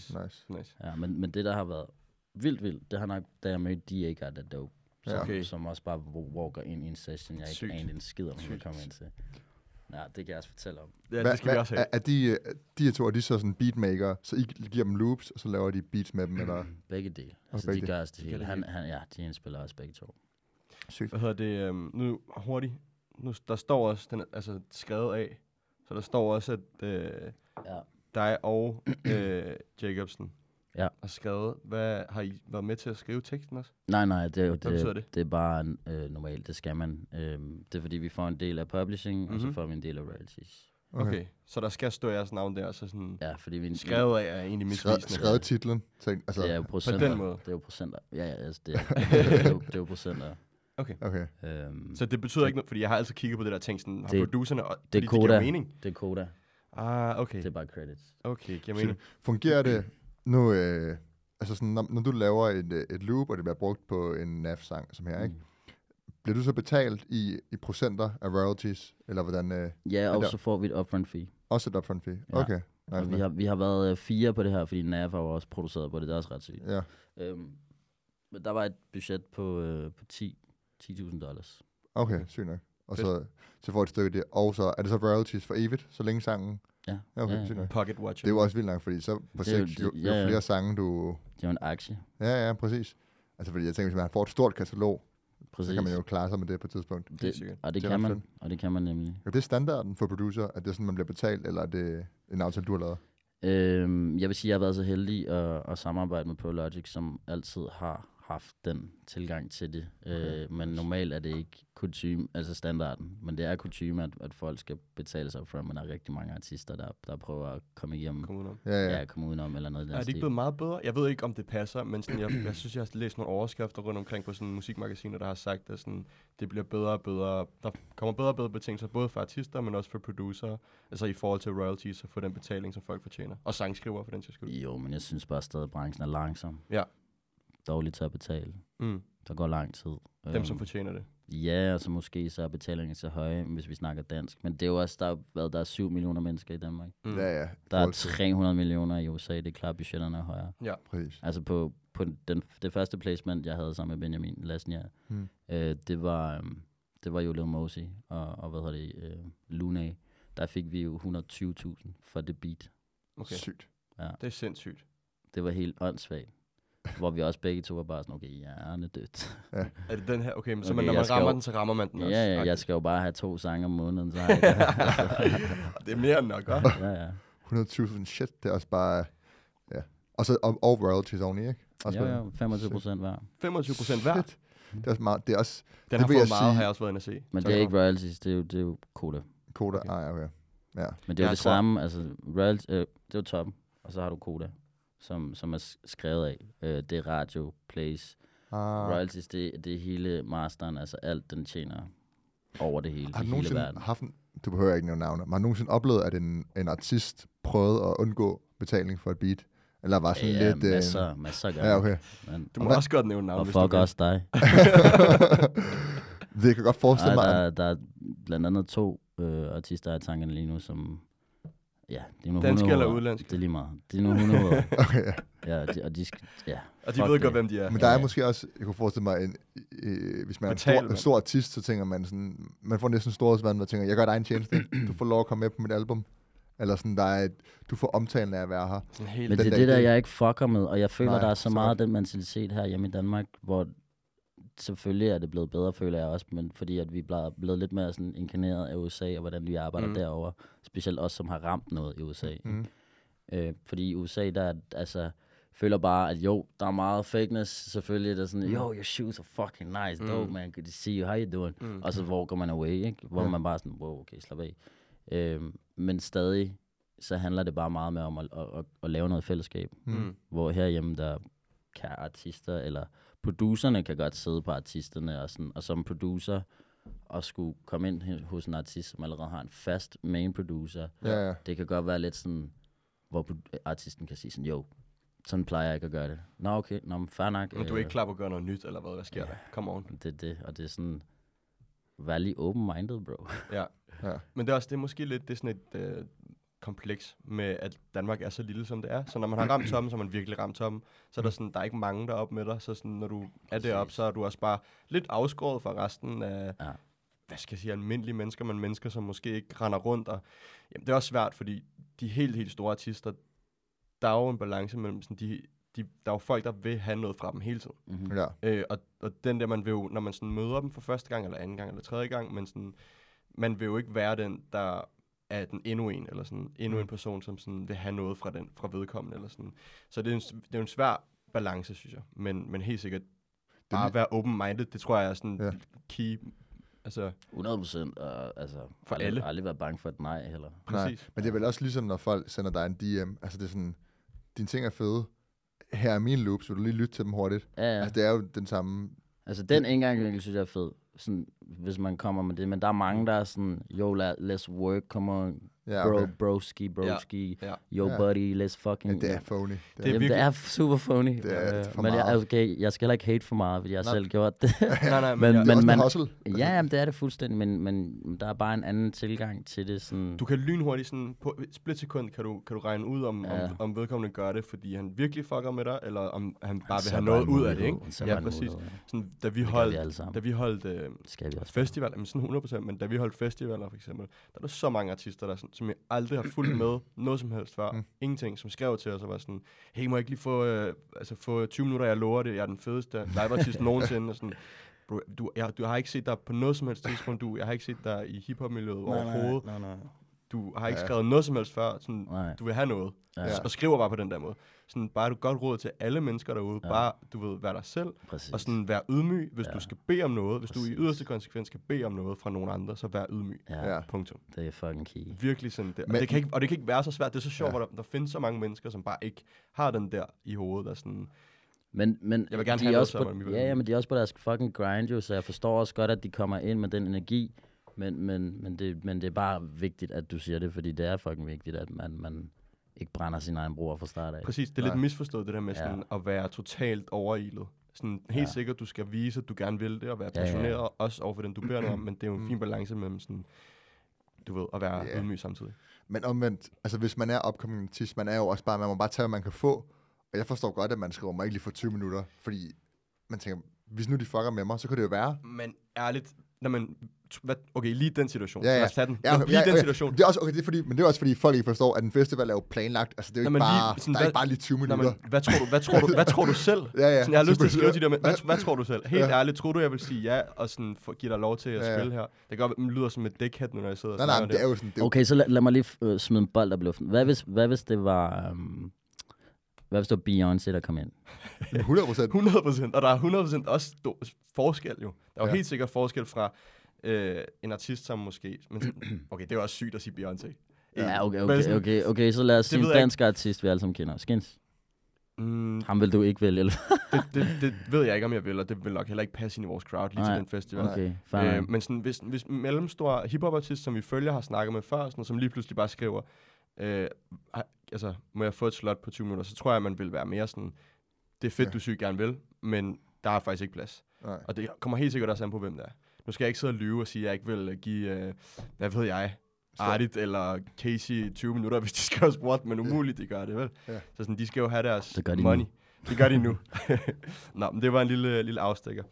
Nice. Ja, men det, der har været vildt, det har nok, da jeg mødte D.A. Got That Dope, som også bare walker ind i en session, jeg ikke anede en skid om, hun kommer ind til. Ja, det kan jeg også fortælle om. Ja, det skal vi også have. De to, er de så sådan beatmaker, så I giver dem loops, og så laver de beats med dem, eller? Begge dele. Altså, begge de gør også det hele. De indspiller også begge to. Sygt. Hvad hedder det? Nu hurtigt. Nu, der står også, den er, altså skrevet af, så der står også, at dig og Jacobsen har skrevet. Hvad, har I været med til at skrive teksten også? Nej, det er jo det er bare normalt, det skal man. Det er fordi, vi får en del af publishing, og så får vi en del af royalties. Okay, så der skal stå jeres navn der, så sådan fordi vi skrevet af er egentlig misvisende. Skrevet titlen? Altså, det er jo procenter. På den måde? Det er jo procenter. Ja, altså, det er jo procenter. Okay. Så det betyder ikke noget, fordi jeg har altid kigget på det der ting, sådan, har producerne, og det giver mening? Det er koda. Ah, okay. Det er bare credits. Okay, giver mening. Fungerer det? Nu, altså sådan, når du laver et loop, og det bliver brugt på en NAV-sang, som her, ikke? Bliver du så betalt i procenter af royalties, eller hvordan? Ja, og så får vi et upfront fee. Også et upfront fee, okay. Ja. Nice. Vi har været 4 på det her, fordi NAV har også produceret på det, der er også ret sygt. Ja. Men der var et budget på $10,000. Okay, sygt nok. Og så får et stykke det, og så er det så royalties for evigt, så længe sangen... Ja, okay. Pocket watcher. Det er jo også vildt nok, fordi så på sigt, jo flere sange du... Det er jo en aktie. Ja, præcis. Altså fordi jeg tænker, hvis man får et stort katalog, så kan man jo klare sig med det på et tidspunkt. Det kan man nemlig. Er det standarden for producer, at det er sådan, man bliver betalt, eller er det en aftale, du har lavet? Jeg vil sige, at jeg har været så heldig at samarbejde med Pro Logic, som altid har haft den tilgang til det. Men normalt er det ikke kutume, altså standarden, men det er kutume, at folk skal betale sig fra, men der er rigtig mange artister, der prøver at komme igennem. Komme udenom eller noget. Er det ikke blevet meget bedre? Jeg ved ikke, om det passer, men sådan, jeg synes, jeg har læst nogle overskrifter rundt omkring på sådan musikmagasiner, der har sagt, at sådan, det bliver bedre og bedre. Der kommer bedre og bedre betingelser, både for artister, men også for producer, altså i forhold til royalties og få den betaling, som folk fortjener. Og sangskrivere for den sags skyld. Jo, men jeg synes bare stadig, at branchen er langsom. Ja. Dårligt til at betale. Der går lang tid. Dem, som fortjener det. Ja, og så måske så er betalingen så høje, hvis vi snakker dansk. Men det er jo også, der er 7 millioner mennesker i Danmark. Der er 300 millioner i USA, det er klart, budgetterne er højere. Ja, præcis. Altså på det første placement, jeg havde sammen med Benjamin Lassnia, det var jo Lil Mosey og hvad hedder det, Lunay. Der fik vi jo 120.000 for det beat. Okay. Sygt. Ja. Det er sindssygt. Det var helt åndssvagt. Hvor vi også begge to var bare sådan, okay, jeg er dødt. Ja. Er det den her? Okay, men så når man rammer den, så rammer man den også. Ja, jeg skal jo bare have 2 sange om måneden, så det. Det er mere end nok, hva'? Ja. 120.000 shit, det er også bare... Ja. Og så og royalties only, ikke? Også jo, 25% hver. 25% hver? Det er også meget... Den har fået meget, har jeg også været inde at se. Men det er ikke royalties, det er jo koda. Koda, okay. Ja. Men det er jo det samme, altså royalties... Det er jo toppen, og så har du koda. Som er skrevet af. Det er radio, plays, royalties, det er hele masteren, altså alt, den tjener over det hele, hele verden. Du behøver ikke nævne navne, men har nogensinde oplevet, at en artist prøvede at undgå betaling for et beat? Eller var sådan lidt... Ja, masser gør. Ja, okay. Men, du må også godt nævne navne, hvis du vil. Og fuck også dig. Det kan godt forestille mig. Der er blandt andet 2 artister, jeg tanker lige nu, som... Ja, det er nu dansk eller udlandsk? Det er lige meget. Det er nu 100 år. Okay, ja. Og de ved godt, hvem de er. Men der er måske også, jeg kunne forestille mig, hvis man er en stor artist, så tænker man sådan, man får næsten storhedsvand, og tænker, jeg gør dig en tjeneste, du får lov at komme med på mit album. Eller sådan, der er du får omtalen af at være her. Men det er det der, jeg ikke fucker med, og jeg føler, der er så meget af den mentalitet her hjemme i Danmark, hvor selvfølgelig er det blevet bedre, føler jeg også, men fordi at vi er blevet lidt mere sådan inkarneret af USA, og hvordan vi arbejder derovre, specielt os, som har ramt noget i USA. Fordi i USA, der er, altså, føler bare, at jo, der er meget fakeness, selvfølgelig, der er sådan, yo, your shoes are fucking nice, dope man, good to see you, how you doing? Og så walker man away, ikke? Hvor man bare sådan, wow, okay, slap af. Men stadig, så handler det bare meget med om at lave noget fællesskab, hvor herhjemme, der kan artister, eller producerne kan godt sidde på artisterne, og som producer at skulle komme ind hos en artist, som allerede har en fast main producer. Ja, ja. Det kan godt være lidt sådan, hvor artisten kan sige sådan, jo, sådan plejer jeg ikke at gøre det. Nå, okay, nå, men fair nok. Men du er ikke klar på at gøre noget nyt, eller hvad sker der? Come on. Det er det, og det er sådan, vær lige open-minded, bro. Ja, ja. Men det er også, det er måske lidt, det er sådan et kompleks med, at Danmark er så lille, som det er. Så når man har ramt toppen, så man virkelig ramt toppen, så er der sådan, der er ikke mange, der er op med dig. Så sådan, når du er deroppe, så er du også bare lidt afskåret fra resten af... Ja. Hvad skal jeg sige, almindelige mennesker, men mennesker, som måske ikke render rundt. Og, jamen, det er også svært, fordi de helt, helt store artister, der er jo en balance mellem sådan, der er jo folk, der vil have noget fra dem hele tiden. Mm-hmm. Ja. Og den der, man vil jo, når man sådan møder dem for første gang, eller anden gang, eller tredje gang, men sådan, man vil jo ikke være den, der er den endnu en, eller sådan endnu en person, som sådan vil have noget fra vedkommende, eller sådan. Så det er en svær balance, synes jeg. Men helt sikkert, bare være open-minded, det tror jeg er sådan key... Altså, 100%, altså, for alle. Aldrig være bange for et nej heller. Præcis. Nej, men det er vel også ligesom, når folk sender dig en DM. Altså, det er sådan, dine ting er fede. Her er mine loops, vil du lige lytte til dem hurtigt? Ja, ja. Altså, det er jo den samme... Altså, den engang, synes jeg er fed. Sådan, hvis man kommer med det. Men der er mange, der er sådan, yo, let's work, come on, yeah, okay. broski, yeah. Yo, yeah. Buddy, let's fucking... Ja, det er phony. Det er super phony. Det er for men meget. Jeg skal heller ikke hate for meget, fordi jeg selv gjort det. nej, men det er også en hustle. Ja, jamen, det er det fuldstændig, men der er bare en anden tilgang til det. Sådan. Du kan lynhurtigt, sådan, på et splitsekund, kan du regne ud, om vedkommende gør det, fordi han virkelig fucker med dig, eller om han bare vil have noget ud af det, ikke? Ja, præcis. Sådan, da vi holdt festival, jamen sådan 100%, men da vi holdt festivaler for eksempel, der var så mange artister, der sådan, som jeg aldrig har fulgt med noget som helst før, ingenting, som skrev til os og var sådan, hey, må jeg ikke lige få 20 minutter, jeg lover det, jeg er den fedeste liveartist nogensinde, og sådan, bro, du har ikke set dig på noget som helst tidspunkt, jeg har ikke set dig i hiphop-miljøet overhovedet, nej. Du har ikke skrevet noget som helst før, sådan, du vil have noget, og skriver bare på den der måde. Sådan, bare du godt råd til alle mennesker derude, bare, du ved, være dig selv, og sådan, være ydmyg, hvis du skal bede om noget, hvis du i yderste konsekvens skal bede om noget fra nogen andre, så vær ydmyg, punktum. Det er fucking key. Virkelig sådan der. Men det kan ikke være så svært, det er så sjovt, hvor der findes så mange mennesker, som bare ikke har den der i hovedet, der sådan... Men jeg vil gerne have også noget, men de er også på deres fucking grind, jo, så jeg forstår også godt, at de kommer ind med den energi, men det er bare vigtigt, at du siger det, fordi det er fucking vigtigt, at man ikke brænder sin egen bror fra start af. Præcis, det er lidt misforstået, det der med sådan at være totalt overilet. Sådan helt sikkert, du skal vise, at du gerne vil det, og være passioneret, også overfor den, du beder dig om, men det er jo en fin balance mellem sådan, du ved, at være ydmyg samtidig. Men omvendt, altså hvis man er upcoming artist, man er jo også bare, man må bare tage, hvad man kan få, og jeg forstår godt, at man skriver mig ikke lige for 20 minutter, fordi man tænker, hvis nu de fucker med mig, så kan det jo være. Men ærligt, når man... Okay, lige den situation. Ja, ja. Lad os tage den. Ja, okay, lige den situation. Det er også, okay, det er fordi, men det er også fordi, folk ikke forstår, at en festival er jo planlagt. Altså, det er jo ikke bare, sådan, der er ikke bare lige 20 minutter. Hvad tror du selv? Sådan, jeg har lyst til at skrive de der, men hvad tror du selv? Helt ærligt, tror du, jeg vil sige ja, og sådan, give dig lov til at spille her? Det gør, man lyder som et dækhat, når jeg sidder og snakker det. Er jo sådan, det er okay, så lad mig lige smide en bold op i luften. Hvad hvis det var... Hvad hvis det var Beyoncé, der kom ind? 100%. Og der er 100% også forskel, jo. Der er jo helt sikkert forskel fra... en artist, som måske... Okay, det er også sygt at sige Beyoncé. Ja, okay, så lad os sige en dansk artist, vi alle sammen kender. Skins. Ham vil du ikke vælge, eller det ved jeg ikke, om jeg vil, og det vil nok heller ikke passe ind i vores crowd lige til den festival. Okay, men sådan, hvis mellemstore hip-hop-artist, som vi følger, har snakket med før, sådan, som lige pludselig bare skriver, altså, må jeg få et slot på 20 minutter, så tror jeg, man vil være mere sådan, det er fedt, du sygt gerne vil, men der er faktisk ikke plads. Nej. Og det kommer helt sikkert også an på, hvem der er. Nu skal jeg ikke sidde og lyve og sige, at jeg ikke vil give, hvad ved jeg, Ardit eller Casey 20 minutter, hvis de skal have sport, men umuligt, de gør det, vel? Ja. Så sådan, de skal jo have deres det money. Det gør de nu. Nå, men det var en lille afstikker.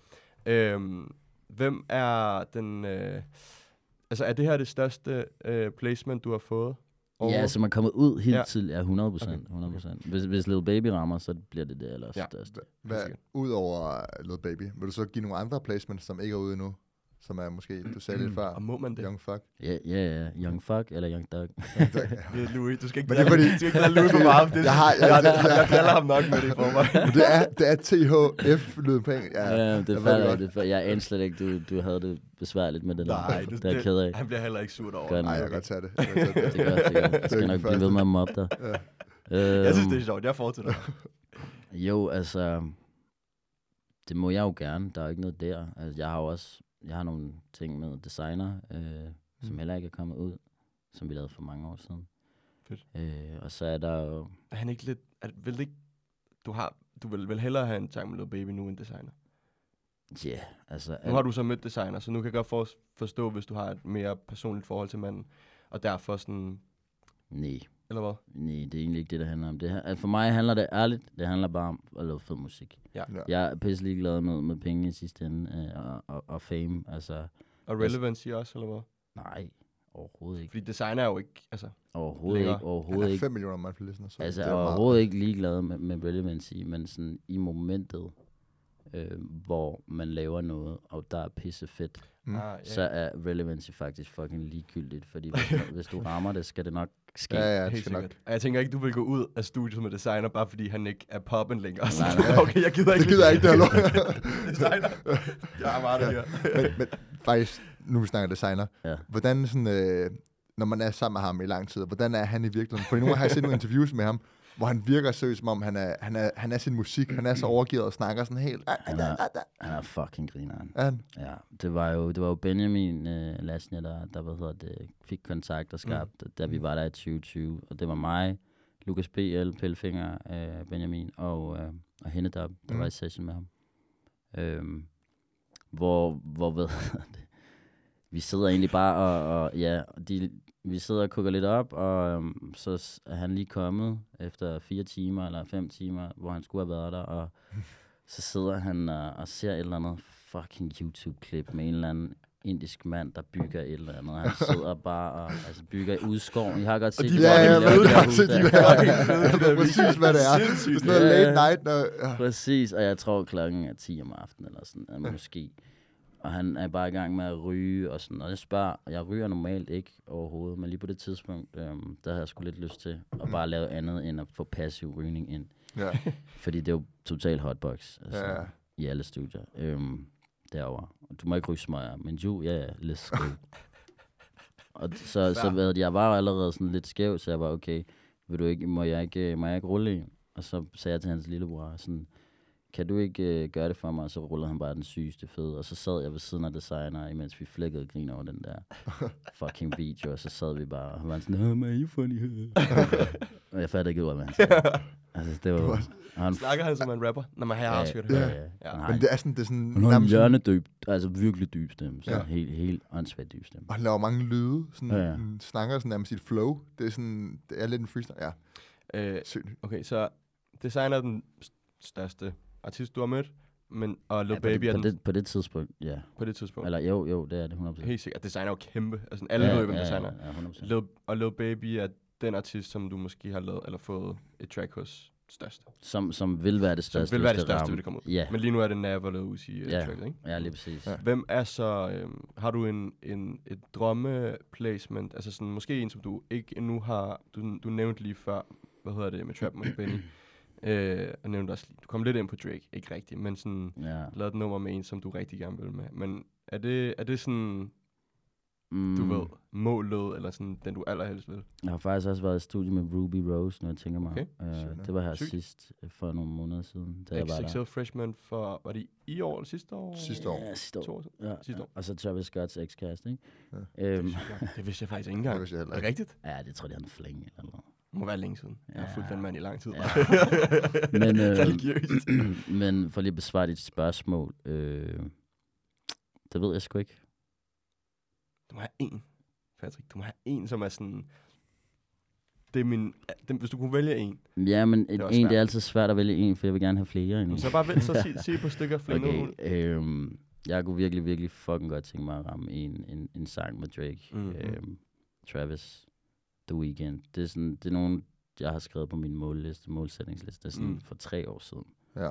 Hvem er den... altså, er det her det største placement, du har fået? Ja, altså man kommer ud helt tidligt, 100%. Hvis Lil Baby rammer, så bliver det det allerstørste. Udover Lil Baby, vil du så give nogle andre placements, som ikke er ude endnu? Som er måske, du sagde lidt før, og må man det? Young Fuck. Ja, Young Fuck eller Young Duck. Louis, du skal ikke lade Louis for meget. Jeg kalder ham nok med det for mig. Det er THF-lyden på engelsk. Ja, det er færdigt. Jeg anede slet ikke, du havde det besværligt med det. Nej, det er ked af. Han bliver heller ikke surt over. Nej, jeg kan godt tage det. Det gør. Jeg skal nok blive ved med at mobbe dig. Jeg synes, det er sjovt. Jeg fortsætter. Jo, altså, det må jeg jo gerne. Der er jo ikke noget der. Jeg har også jeg har nogle ting med Desiigner, som heller ikke er kommet ud, som vi lavede for mange år siden. Fedt. Og så er der jo... Er han ikke lidt... vil ikke... Du vil vel hellere have en sang med Lil Baby nu end Desiigner? Ja, yeah, altså... Nu har du så mødt Desiigner, så nu kan jeg godt forstå, hvis du har et mere personligt forhold til manden, og derfor sådan... Nej. Eller hvad? Nej, det er egentlig ikke det, der handler om. Altså for mig handler det ærligt, det handler bare om at lave fed musik. Ja. Jeg er pisselig glad med penge i sidste ende, og fame, altså... Og relevancy også, eller hvad? Nej, overhovedet ikke. Fordi Desiigner er jo ikke, altså... Overhovedet ikke. Han er 5 millioner monthly listeners. Altså, jeg er overhovedet ikke ligeglad med relevancy, men sådan i momentet, hvor man laver noget, og der er pisse fedt, så er relevancy faktisk fucking ligegyldigt, fordi hvis du rammer det, skal det nok ske. Ja, det skal nok. Jeg tænker ikke, du vil gå ud af studiet med Desiigner, bare fordi han ikke er poppen længere. Nej. Okay, jeg gider ikke. Det gider jeg ikke, det her lort. Desiigner. Jeg er meget det her. Men faktisk, nu vi snakker Desiigner. Ja. Hvordan sådan... når man er sammen med ham i lang tid, hvordan er han i virkeligheden? For nu har jeg set nogle interviews med ham, hvor han virker seriøst, som om han er sin musik, han er så overgivet og snakker sådan helt... Han er fucking grineren. Ja, det var jo Benjamin Lasne, der fik kontakt og skabt, da vi var der i 2020, og det var mig, Lukas BL, Pelfinger, Benjamin og Hende, der var i session med ham. Hvor ved det? Vi sidder egentlig bare vi sidder og koger lidt op, og så er han lige kommet efter 4 timer eller 5 timer, hvor han skulle have været der, og så sidder han og ser et eller andet fucking YouTube-klip med en eller anden indisk mand, der bygger et eller andet. Han sidder bare og bygger i udskoven. I har godt set, de der. Præcis, hvad det er. Sådan noget late night. Præcis, og jeg tror klokken er 10 om aftenen, eller sådan, måske. Og han er bare i gang med at ryge og sådan noget. Jeg ryger normalt ikke overhovedet, men lige på det tidspunkt, der havde jeg sgu lidt lyst til at bare lave andet, end at få passiv rygning ind. Ja. Fordi det er jo totalt hotbox, altså, i alle studier derovre. Du må ikke ryge smøger, men jo, ja, let's go. Og så ved jeg var allerede sådan lidt skæv, så jeg var, okay, vil du ikke, må jeg ikke rulle i? Og så sagde jeg til hans lillebror sådan... kan du ikke gøre det for mig? Og så rullede han bare den sygeste fede, og så sad jeg ved siden af Desiigner, imens vi flækkede og griner over den der fucking video, og så sad vi bare, og han var sådan, nah, man, you funny. Og jeg fattede ikke ud af, hvad han sagde. Altså, det var... Snakker han som en rapper, når man har også hørt det. Ja. Men det er sådan... Hun har en hjørnedøb, altså virkelig dyb stemme, sådan helt åndssvagt dyb stemme. Og han laver mange lyde, sådan, snakker sådan nærmest sit flow, det er sådan, det er lidt en freestyle, okay, så Desiigner den største artist, du har mødt, men, og Lil Baby er den... På det tidspunkt, ja. På det tidspunkt? Eller jo, det er det 100%. Helt sikkert. Desiigner er jo kæmpe. Altså, alle ved jo, hvem Desiigner er. Ja, og Lil Baby er den artist, som du måske har lavet, eller fået et track hos største. Som vil være det største. Som vil være det største, hvis det kommer ud. Yeah. Men lige nu er det NAV og Lil Uzi tracket, ikke? Ja, lige præcis. Ja. Hvem er så... har du et drømmeplacement, altså sådan måske en, som du ikke endnu har... Du nævnte lige før, hvad hedder det, med Trap Money Benny. Og nævnte også, du kom lidt ind på Drake, ikke rigtigt, men sådan lavede et nummer med en, som du rigtig gerne vil med. Men er det sådan, du ved, målet, eller sådan den, du allerhelst vil? Jeg har faktisk også været i studiet med Ruby Rose, når jeg tænker mig. Okay. Det var her sidst, for nogle måneder siden, da jeg var der. Freshman for, var det i år eller sidste år? Sidste år. Ja, sidste år. Sidste år. Og så Travis Scott's X-Cast, ikke? Ja. Det vidste jeg faktisk ikke engang. Det er rigtigt? Ja, det tror jeg, det er en fling eller noget. Det må være længe siden. Jeg har fulgt den mand i lang tid. Ja. Men, men for lige at besvare dit spørgsmål, det ved jeg sgu ikke. Du må have en, Patrick. Du må have en, som er sådan... Det er min... Hvis du kunne vælge en... Ja, men det er altid svært at vælge en, for jeg vil gerne have flere endnu. Så bare sig på stykker flere ud. Jeg kunne virkelig, virkelig fucking godt tænke mig at ramme en sang med Drake. Mm-hmm. Travis... The Weeknd. Det er nogen, jeg har skrevet på min målsætningsliste sådan for 3 år siden. Ja.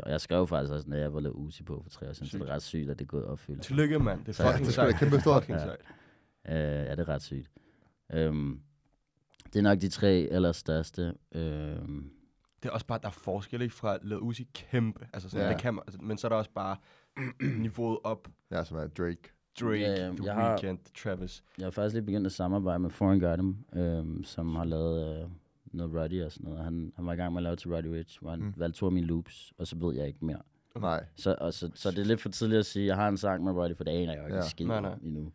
Og jeg skrev faktisk også, at jeg var lavet Uzi på for 3 år siden, så det er ret sygt, at det er gået opfyldt. Tillykke, mand. Det er fucking sejt. Det er kæmpe stort. Ja, det er ret sygt. Det er nok de 3 allerstørste. Det er også bare, der er forskel, ikke? Fra lavet Uzi kæmpe, altså sådan, det kan man, altså, men så er der også bare niveauet op. Ja, som er Drake, The Weeknd, Travis. Jeg har faktisk lige begyndt at samarbejde med Foreign Garden, som har lavet noget Roddy og sådan noget. Han var i gang med at lave til Roddy Witch, hvor han valgte 2 af mine loops, og så ved jeg ikke mere. Nej. Så det er lidt for tidligt at sige, jeg har en sang med Roddy, for det aner jeg jo ikke skidt endnu.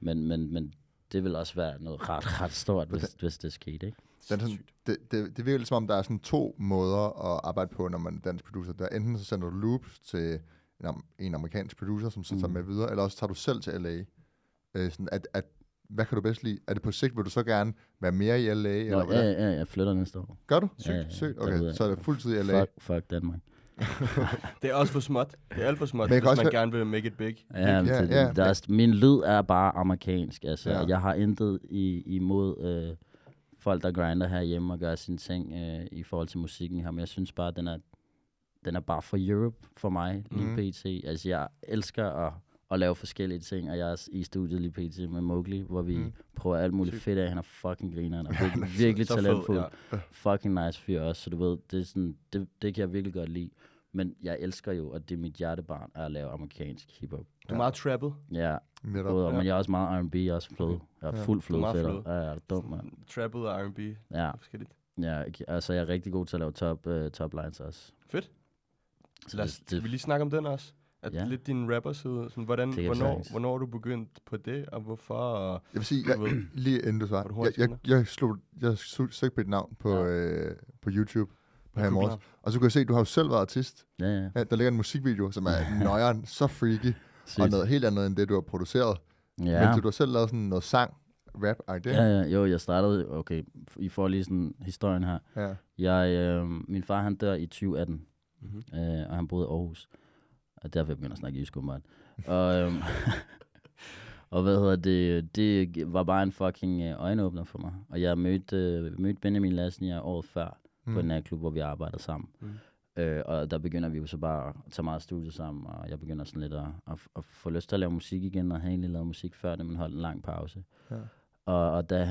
Men det vil også være noget ret stort, hvis det skete, ikke? Det virker lidt som om, der er sådan to måder at arbejde på, når man er dansk producer. Der enten så sender du loops til en amerikansk producer, som så tager med videre, eller også tager du selv til LA. Hvad kan du bedst lide? Er det på sigt, vil du så gerne være mere i LA? Eller hvad? Ja, jeg flytter næste år. Gør du? Sygt. Okay, så er det fuldtid i LA. Fuck Danmark. Det er også for småt. Det er alt for småt, hvis man gerne vil make it big. Min lyd er bare amerikansk. Altså, jeg har intet imod folk, der grinder herhjemme og gør sine ting i forhold til musikken her. Men jeg synes bare, den er bare for Europe for mig, lige pt. Altså, jeg elsker at lave forskellige ting, og jeg er i studiet lige pt. med Mowgli, hvor vi prøver alt muligt fedt af. Han er fucking grineren, og virkelig talentfuld. Fucking nice fyr også, så du ved, det er sådan, det kan jeg virkelig godt lide. Men jeg elsker jo, at det er mit hjertebarn at lave amerikansk hiphop. Du er meget trappet. Ja, både, men jeg er også meget R&B, jeg er også fløde. Jeg er fuld flødefælder. Jeg er dum, mand. Trappet og R&B. Ja. Ja, altså jeg er rigtig god til at lave top lines også. Fedt. Så skal vi lige snakke om den også? Lidt din rapperside, sådan, hvornår er du begyndt på det, og hvorfor? Jeg vil sige, lige inden du svarer, jeg søgte på dit navn på YouTube på her i morges, og så kunne jeg se, at du har jo selv været artist. Ja, der ligger en musikvideo, som er nøjeren, så freaky, og noget helt andet end det, du har produceret. Ja. Men du har selv lavet sådan noget sang, rap-agtig. Jo, jeg startede, okay, I får lige sådan historien her. Ja. Min far, han dør i 2018, og han boede i Aarhus. Og derfor begynder jeg at snakke jysk, åbenbart. Og hvad hedder det? Det var bare en fucking øjenåbner for mig. Og jeg mødte Benjamin Lassen året før på en natklub, hvor vi arbejder sammen. Og der begynder vi jo så bare at tage meget studie sammen, og jeg begynder sådan lidt at få lyst til at lave musik igen, og havde egentlig lavet musik før det, men holdt en lang pause. Ja. Og da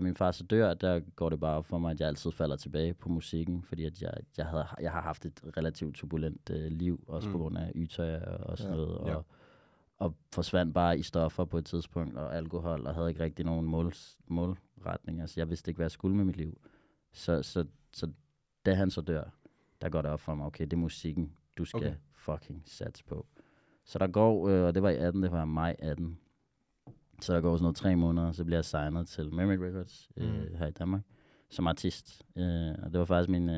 min far så dør, der går det bare op for mig, at jeg altid falder tilbage på musikken, fordi at jeg har haft et relativt turbulent liv, også på grund af ytøj og sådan noget, og forsvandt bare i stoffer på et tidspunkt, og alkohol, og havde ikke rigtig nogen målretning. Altså, jeg vidste ikke, hvad jeg skulle med mit liv. Så da han så dør, der går det op for mig, okay, det er musikken, du skal fucking satse på. Så der går, og det var i 18, det var maj 18, så der går sådan noget 3 måneder, så bliver jeg signet til Memory Records her i Danmark som artist. Og det var faktisk min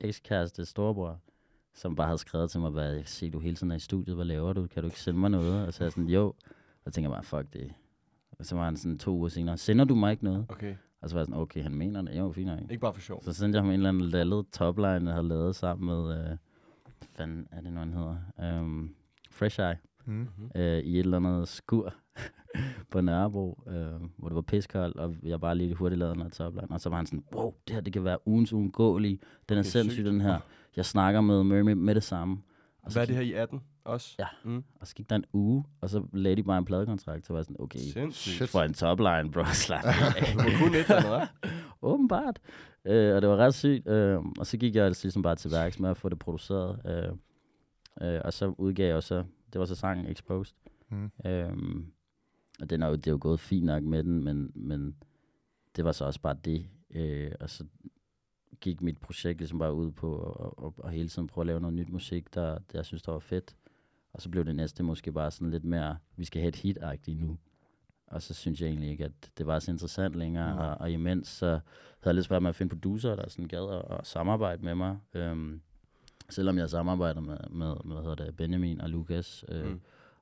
ekskæreste storebror, som bare havde skrevet til mig, jeg kan se, du hele tiden er i studiet, hvad laver du? Kan du ikke sende mig noget? Og så er jeg sådan, jo. Og tænker bare, fuck det. Og så var han sådan 2 uger senere, sender du mig ikke noget? Okay. Og så var jeg sådan, okay, han mener det. Jo, fint nok. Ikke bare for sjov. Så sendte jeg ham en eller anden lallet topline, jeg havde lavet sammen med, hvad fanden er det nu, han hedder? Fresh Eye. I et eller andet skur på Nørrebro, hvor det var piskoldt, og jeg bare lige hurtigt lavede noget topline, og så var han sådan, wow, det her, det kan være ugens uundgåelige, den er sindssyg, den her. Jeg snakker med det samme. Og så hvad er det her i 18 også? Ja, og så gik der en uge, og så lagde de bare en pladekontrakt, så var jeg sådan, okay, sindssygt. For en topline, bro, slap af. Du kunne ikke have noget, åbenbart. Og det var ret sygt, og så gik jeg altså ligesom bare til værks med at få det produceret, og så udgav jeg så, det var så sangen Exposed. Og det er jo gået fint nok med den, men det var så også bare det. Og så gik mit projekt ligesom bare ud på at hele tiden prøve at lave noget nyt musik, der jeg synes, der var fedt. Og så blev det næste måske bare sådan lidt mere, vi skal have et hit-agtigt nu. Og så synes jeg egentlig ikke, at det var så interessant længere. Og imens så havde jeg lidt svært med at finde producer, der sådan gad at samarbejde med mig. Selvom jeg samarbejder med Benjamin og Lukas.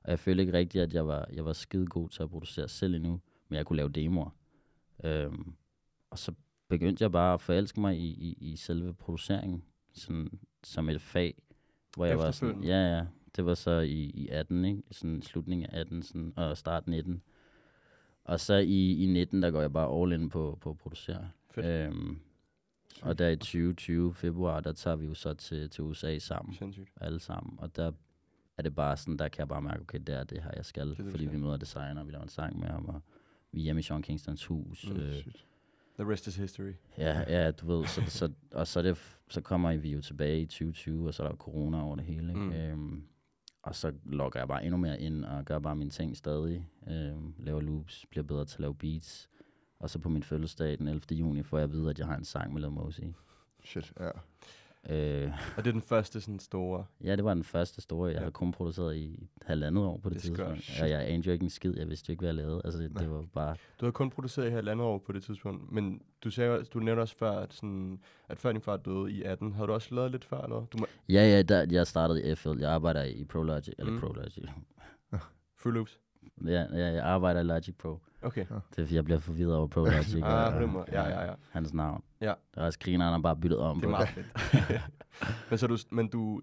Og jeg følte ikke rigtigt, at jeg var skide god til at producere selv endnu, men jeg kunne lave demoer. Og så begyndte jeg bare at forelske mig i selve produceringen, sådan, som et fag, hvor jeg var sådan, det var så i 18, ikke? Sådan slutningen af 18 sådan, og start 19. Og så i 19, der går jeg bare all in på at producere. Og der i 2020, februar, der tager vi jo så til USA sammen. Sindssygt. Alle sammen. Og der er det bare sådan, der kan jeg bare mærke, okay, det er det her, jeg skal. Vi møder designer, vi laver en sang med ham, og vi er hjemme i Sean Kingstons hus. The rest is history. Ja, du ved. Så kommer vi jo tilbage i 2020, og så er der corona over det hele. Ikke? Og så logger jeg bare endnu mere ind, og gør bare mine ting stadig. Laver loops, bliver bedre til at lave beats. Og så på min fødselsdag den 11. juni får jeg at vide, at jeg har en sang med Lil Mosey. Shit, ja. Og det er den første sådan store? Ja, det var den første store. Jeg havde kun produceret i halvandet år på det tidspunkt. Skørt. Og jeg anede jo ikke en skid. Jeg vidste jo ikke, hvad jeg lavede. Altså, det var bare... Du havde kun produceret i halvandet år på det tidspunkt. Men du nævnte også før, at, sådan, at før din far døde i 18. Havde du også lavet lidt før, eller hvad? Ja, jeg startede i FL. Jeg arbejder i Pro Logic. Eller Pro Logic. Full loops? Ja, jeg arbejder i Logic Pro. Okay. Det er fordi, jeg bliver forvirret over Pro Logic. Ja. Hans navn. Ja. Der er også grineren, han bare byttet om. Det er meget fedt.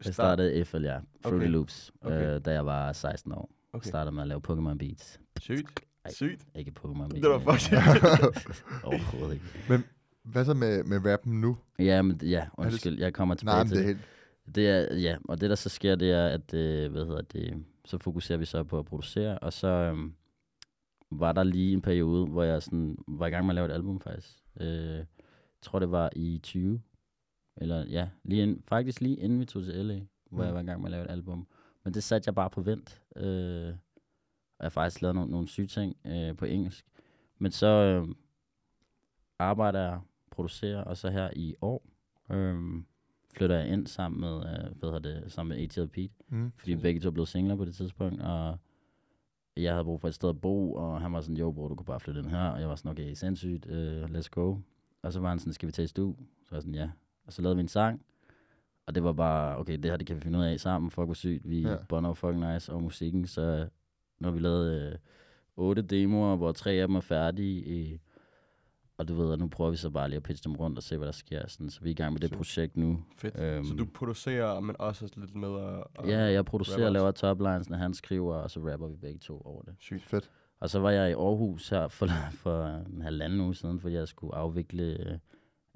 Jeg startede FL, ja. Fruity Loops, da jeg var 16 år. Okay. Startede med at lave Pokémon Beats. Sygt. Ikke Pokémon Beats. Det var fucking overhovedet ikke. Men hvad så med rappen nu? Ja, undskyld, jeg kommer tilbage til det. Det er, ja, og det der så sker, det er, at, så fokuserer vi så på at producere, og så var der lige en periode, hvor jeg sådan, var i gang med at lave et album faktisk. Jeg tror, det var i 20, eller ja, lige inden vi tog til LA, hvor jeg var i gang med at lave et album. Men det satte jeg bare på vent, og jeg faktisk lavede nogle syge ting på engelsk. Men så arbejder jeg, producerer, og så her i år... flytter jeg ind sammen med, A.T. og Pete, fordi begge to blev singler på det tidspunkt, og jeg havde brug for et sted at bo, og han var sådan, jo bro, du kunne bare flytte den her, og jeg var sådan, okay, sindssygt, let's go. Og så var han sådan, skal vi tage i stue? Så var sådan, ja. Og så lavede vi en sang, og det var bare, okay, det her, det kan vi finde ud af sammen, fuck hvor sygt, vi bonder fucking nice over musikken, så når vi lavede 8 demoer, hvor 3 af dem er færdige, og du ved, at nu prøver vi så bare lige at pitche dem rundt og se, hvad der sker. Sådan, så vi er i gang med det projekt nu. Fedt. Så du producerer, men også lidt med at... Ja, jeg producerer og laver toplinesene, han skriver, og så rapper vi begge to over det. Sygt fedt. Og så var jeg i Aarhus her for en halvanden uge siden, fordi jeg skulle afvikle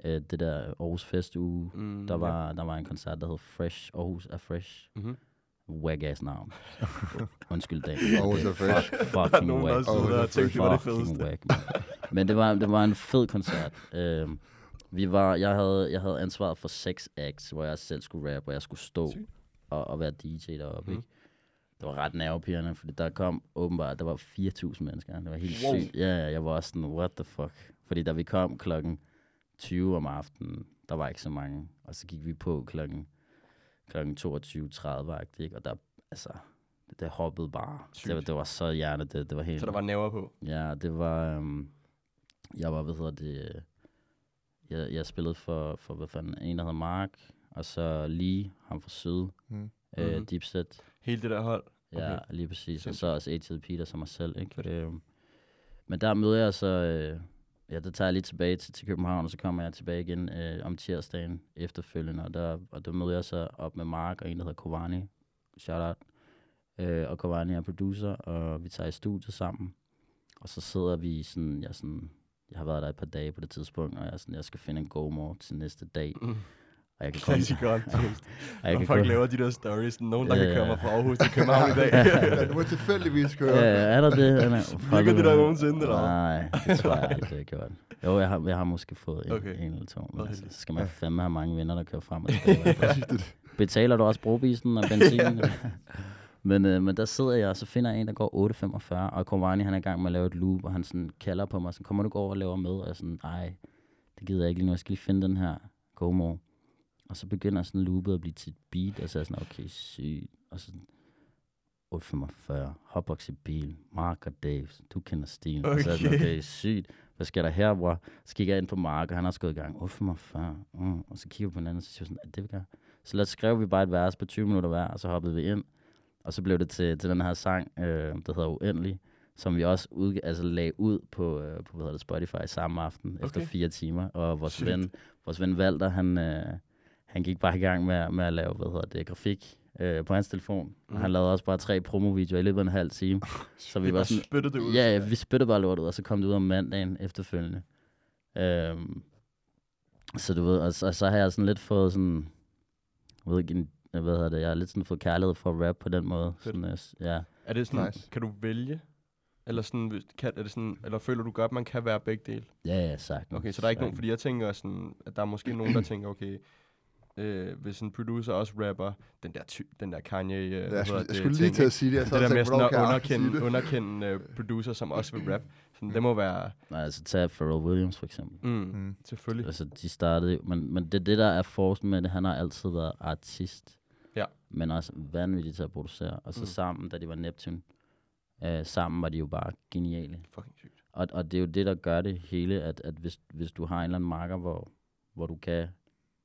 det der Aarhus Fest uge. Der var en koncert, der hed Fresh. Aarhus er Fresh. Whack-ass navn. Undskyld dag. Aarhus er Fresh. Fucking whack. Fucking whack, man. Men det var en fed koncert. Jeg havde ansvaret for 6 acts, hvor jeg selv skulle rappe, og jeg skulle stå og være DJ deroppe. Ikke? Det var ret nervepirrende, fordi der kom åbenbart, der var 4.000 mennesker. Det var helt sygt. Ja, jeg var også sådan, what the fuck? Fordi da vi kom klokken 20 om aftenen, der var ikke så mange. Og så gik vi på klokken 22:30, og der, altså... Det hoppede bare. Det var så hjertet. Det var helt... Så der var nerver på? Ja, det var... jeg var, jeg spillede for en, der hedder Mark, og så lige ham fra Syd. Dipset. Hele det der hold? Okay. Ja, lige præcis. Og så også A.T. Peter som mig selv, ikke? Men der møder jeg så... det tager jeg lige tilbage til København, og så kommer jeg tilbage igen om tirsdagen efterfølgende. Og der møder jeg så op med Mark og en, der hedder Kovani. Shout out. Og Kovani er producer, og vi tager i studiet sammen. Og så sidder vi sådan, jeg har været der et par dage på det tidspunkt, og jeg skal finde en go-more til næste dag. Og jeg kan komme... Når folk laver de der stories, nogen der kan køre mig fra Aarhus til København i dag. Du må tilfældigvis køre. Er der det? Ligger det der nogensinde, eller? Nej, det tror jeg ikke, det har gjort. Jo, jeg har måske fået en eller to, men så skal man fandme have mange venner, der kører frem og tilbage. Betaler du også brogbisen og benzinen? Men der sidder jeg, og så finder jeg en, der går 8.45, og Kovani, han er i gang med at lave et loop, og han sådan kalder på mig, så kommer du gå over og laver med, og jeg sådan, nej, det gider jeg ikke lige nu, jeg skal lige finde den her go-more. Og så begynder sådan loopet at blive til et beat, og så er jeg sådan, okay, sygt, og så 8.45, hotbox i bil, Mark og Dave, du kender stilen, og så er sådan, okay, sygt, hvad sker der her, bror? Så kigger jeg ind på Mark, og han har også gået i gang, 8.45, og så kigger vi på hinanden, og så siger sådan, er det vi gør? Så lad os skrive vi bare et vers på 20 minutter hver, og så hoppede vi ind. Og så blev det til den her sang, der hedder Uendelig, som vi også lagde ud på Spotify samme aften efter 4 timer. Og vores ven Walter, han gik bare i gang med at lave grafik på hans telefon. Og han lavede også bare 3 promovideoer i løbet af en halv time. Så vi var sådan, spyttede det ud. Ja, vi spyttede bare lortet ud, og så kom det ud om mandagen efterfølgende. Så du ved, og så har jeg sådan lidt fået sådan, jeg ved ikke, jeg har lidt sådan fået kærlighed for at rap på den måde. Sådan, ja. Er det sådan, nice. Kan du vælge? Eller, sådan, er det sådan, eller føler du godt, at man kan være begge dele? Ja, sagtens. Okay, så der er ikke nogen, fordi jeg tænker sådan, at der er måske nogen, der tænker, okay, hvis en producer også rapper den der den der Kanye, jeg skulle lige til at sige det, jeg det der med sådan at underkende producer, som også vil rap. Sådan, det må være... Nej, altså tag Pharrell Williams for eksempel. Selvfølgelig. Altså, de startede... Men det er det, der er forskellen med det. Han har altid været artist, ja, men også vanvittigt til at producere. Og så sammen, da de var Neptune, sammen var de jo bare geniale. Fucking sygt. Og det er jo det, der gør det hele, at hvis du har en eller anden marker, hvor du kan...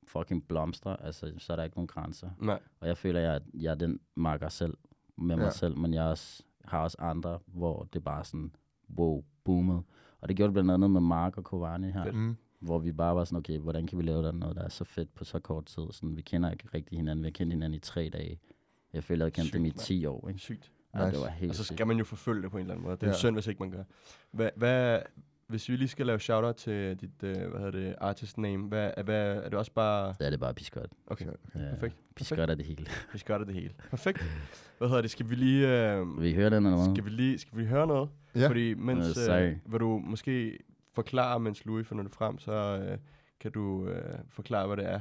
fucking blomstre, altså, så er der ikke nogen grænser. Nej. Og jeg føler, at jeg er den marker selv, med mig selv, men jeg har også andre, hvor det bare sådan, wow, boomet. Og det gjorde det blandt andet med Mark og Kovani her, hvor vi bare var sådan, okay, hvordan kan vi lave der noget, der er så fedt på så kort tid? Sådan, vi kender ikke rigtig hinanden, vi har kendt hinanden i 3 dage. Jeg føler, at jeg kendte dem i 10 år, ikke? Sygt. Ja, nice. Det var helt og så skal man jo forfølge det på en eller anden måde. Det er synd, hvis ikke man gør. Hvis vi lige skal lave shoutout til dit, artist name, hvad er det også bare... Ja, det er bare Piscot. Okay. Ja, perfekt. Piscot er det hele. Perfekt. Skal vi lige... vi høre den eller noget? Skal vi høre noget? Ja. Fordi mens... vil du måske forklare, mens Louis finder det frem, så kan du forklare, hvad det er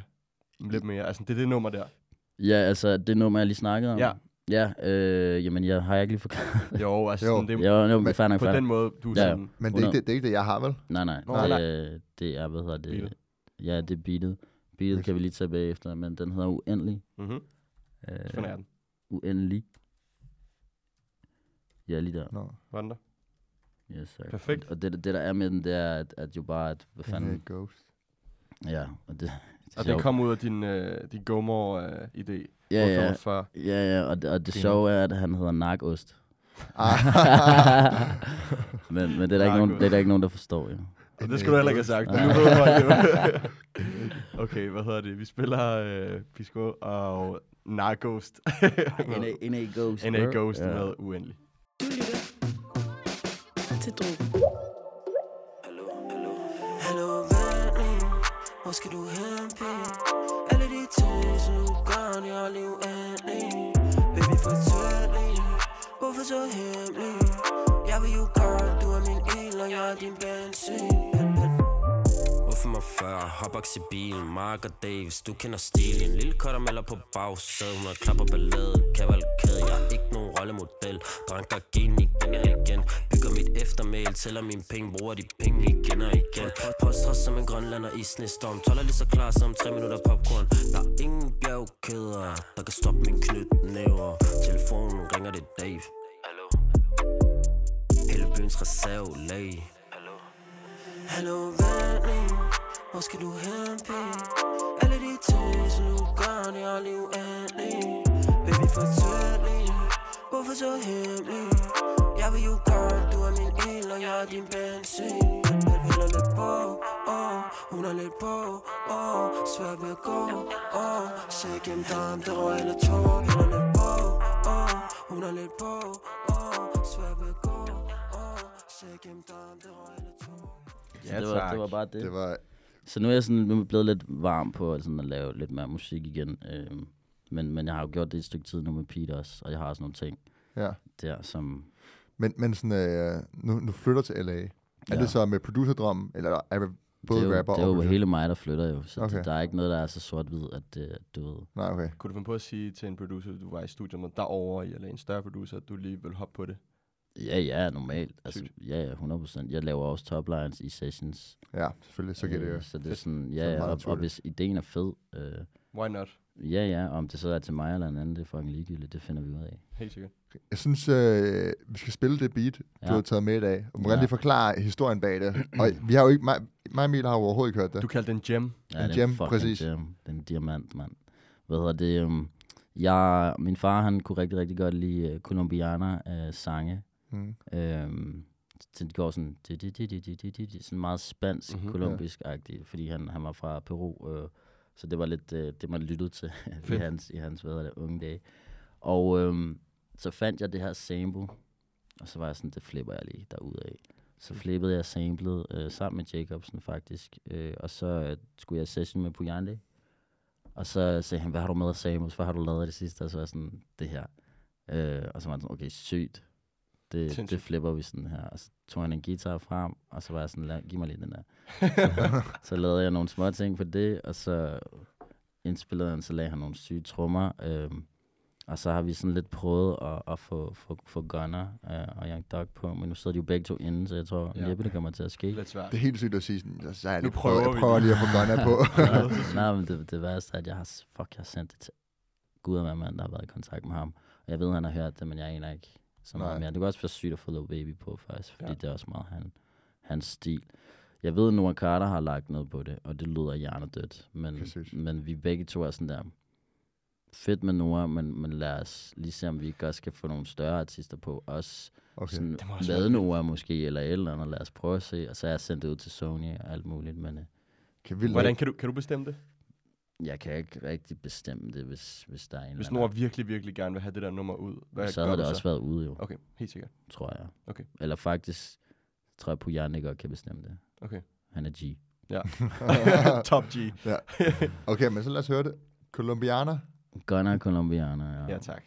lidt mere. Altså, det er det nummer der. Ja, altså, det nummer, jeg lige snakkede om. Ja. Ja, jamen jeg har ikke lige forklaret. Jo, altså jo. Sådan, det er jo, men på den måde, du sådan... Ja. Men det er ikke det, jeg har, vel? Nej. Det er, beatet. Ja, det er beatet. Beatet kan vi lige tage bagefter, men den hedder Uendelig. Sådan er den. Uendelig. Ja, lige der. Nå, var den der? Yes, sir. Perfekt. Og det der er med den, det er, at jo bare... Hvad fanden... Det er ghost. Ja, og det... Og det kom ud af din Gomor-idé. Ja, og det sjove er, at han hedder Narkost. men det er der ikke nogen, der forstår, jo. Og det skulle du heller ikke have sagt. Okay, vi spiller Piscot og Narkost. NA Ghost med Uendelig. Du lytter til Druk. Hallo, hvor skal du hen, pige? Alle de ting, som du gør, de har lige uendelig. Baby, fortæl lige, hvorfor så hemmelig? Jeg vil jo godt, du er min el, og jeg er din benzin. Hvorfor mig før? Hopbox i bilen, Mark og Davis, du kender stilen. Lille karameller på bagsæd, 100 klapper ballade, kavalkade. Jeg er ikke nogen rollemodel, dranker genik, den er igen. Mit eftermæl, tæller mine penge, bruger de penge igen og igen. Postret som en grønlander i snestorm, tåler lige så klar som 3 minutter popcorn. Der er ingen bjergkæder, der kan stoppe min knytnæver. Telefonen ringer, det Dave. Hallo. Hele byens reservelag. Hallo. Hallo, vendning, hvor skal du hen, pige? Alle de ting, som du gør, det er lige uendelig. Baby, fortæl lige, hvorfor så hemmelig? Jeg vil jo godt, du er min el, og jeg er din benzin. Hun er lidt på, svært ved at gå, se gennem dig, om det røg eller tår. Hun er lidt på, svært ved at gå, se gennem dig, om det røg eller tår. Ja, det var bare det. Så nu er jeg sådan blevet lidt varm på sådan at lave lidt mere musik igen. Men jeg har jo gjort det et stykke tid nu med Pete også, og jeg har også nogle ting der, som... Men sådan, nu flytter til LA. Er det så med producerdrømmen, eller er det både det er jo, rapper og... Det er jo hele mig, der flytter jo, så der er ikke noget, der er så sort-hvid, at du ved... Nej, okay. Kunne du finde på at sige til en producer, du var i studiet med derovre, eller en større producer, at du lige vil hoppe på det? Ja, normalt. Altså, ja, 100%. Jeg laver også toplines i sessions. Ja, selvfølgelig, så kan det jo. Så det er sådan, og hvis ideen er fed... Why not? Ja, om det så er til mig eller en anden, det er fucking ligegyldigt, det finder vi ud af. Helt sikkert. Jeg synes, vi skal spille det beat, du har taget med i dag, og må gerne lige forklare historien bag det. Og vi har jo ikke, mig og Emil har jo overhovedet ikke hørt det. Du kaldte den gem. Ja, en gem, præcis. Den diamant, mand. Min far, han kunne rigtig, rigtig godt lide Colombiana sange. Det går sådan, sådan meget spansk, kolumbisk-agtigt, fordi han var fra Peru. Så det var lidt det, man lyttede til i hans unge dage. Og så fandt jeg det her sample, og så var jeg sådan, det flipper jeg lige derudad. Så flippede jeg samplet sammen med Jacobsen faktisk, og så skulle jeg session med Puyande. Og så sagde han, hvad har du med af samples? Hvad har du lavet det sidste? Og så var jeg sådan, det her. Og så var han sådan, okay, sygt. Det flipper vi sådan her. Og så tog han en guitar frem, og så var jeg sådan, giv mig lige den der. Så lavede jeg nogle små ting på det, og så indspillede han, så lagde han nogle syge trommer. Og så har vi sådan lidt prøvet at få Gunna og Young Duck på, men nu sidder de jo begge to inde, så jeg tror, næppe det kommer til at ske. Det er helt sygt at sige sådan, så jeg prøver lige at få Gunna på. Nej, men det værste er, at jeg har sendt det til Gud og hver mand, der har været i kontakt med ham. Og jeg ved, han har hørt det, men jeg aner ikke så meget mere. Det kunne også være sygt at få Lil Baby på faktisk, fordi det er også meget hans stil. Jeg ved, at Noah Carter har lagt noget på det, og det lyder hjernedødt, men vi begge to er sådan der... Fedt med Nora, men lad os lige se, om vi ikke også skal få nogle større artister på. Også sådan hvad Nora måske, eller et eller andet, lad os prøve at se. Og så har jeg sendt det ud til Sony og alt muligt. Men, hvordan kan du bestemme det? Jeg kan ikke rigtig bestemme det, hvis der er en. Hvis Nora virkelig, virkelig gerne vil have det der nummer ud. Så har det også været ude jo. Okay, helt sikkert. Tror jeg. Okay. Eller faktisk tror jeg, Puyande godt kan bestemme det. Okay. Han er G. Ja. Top G. Ja. Okay, men så lad os høre det. Colombiana. Gunna Colombiana, ja. Ja, tak.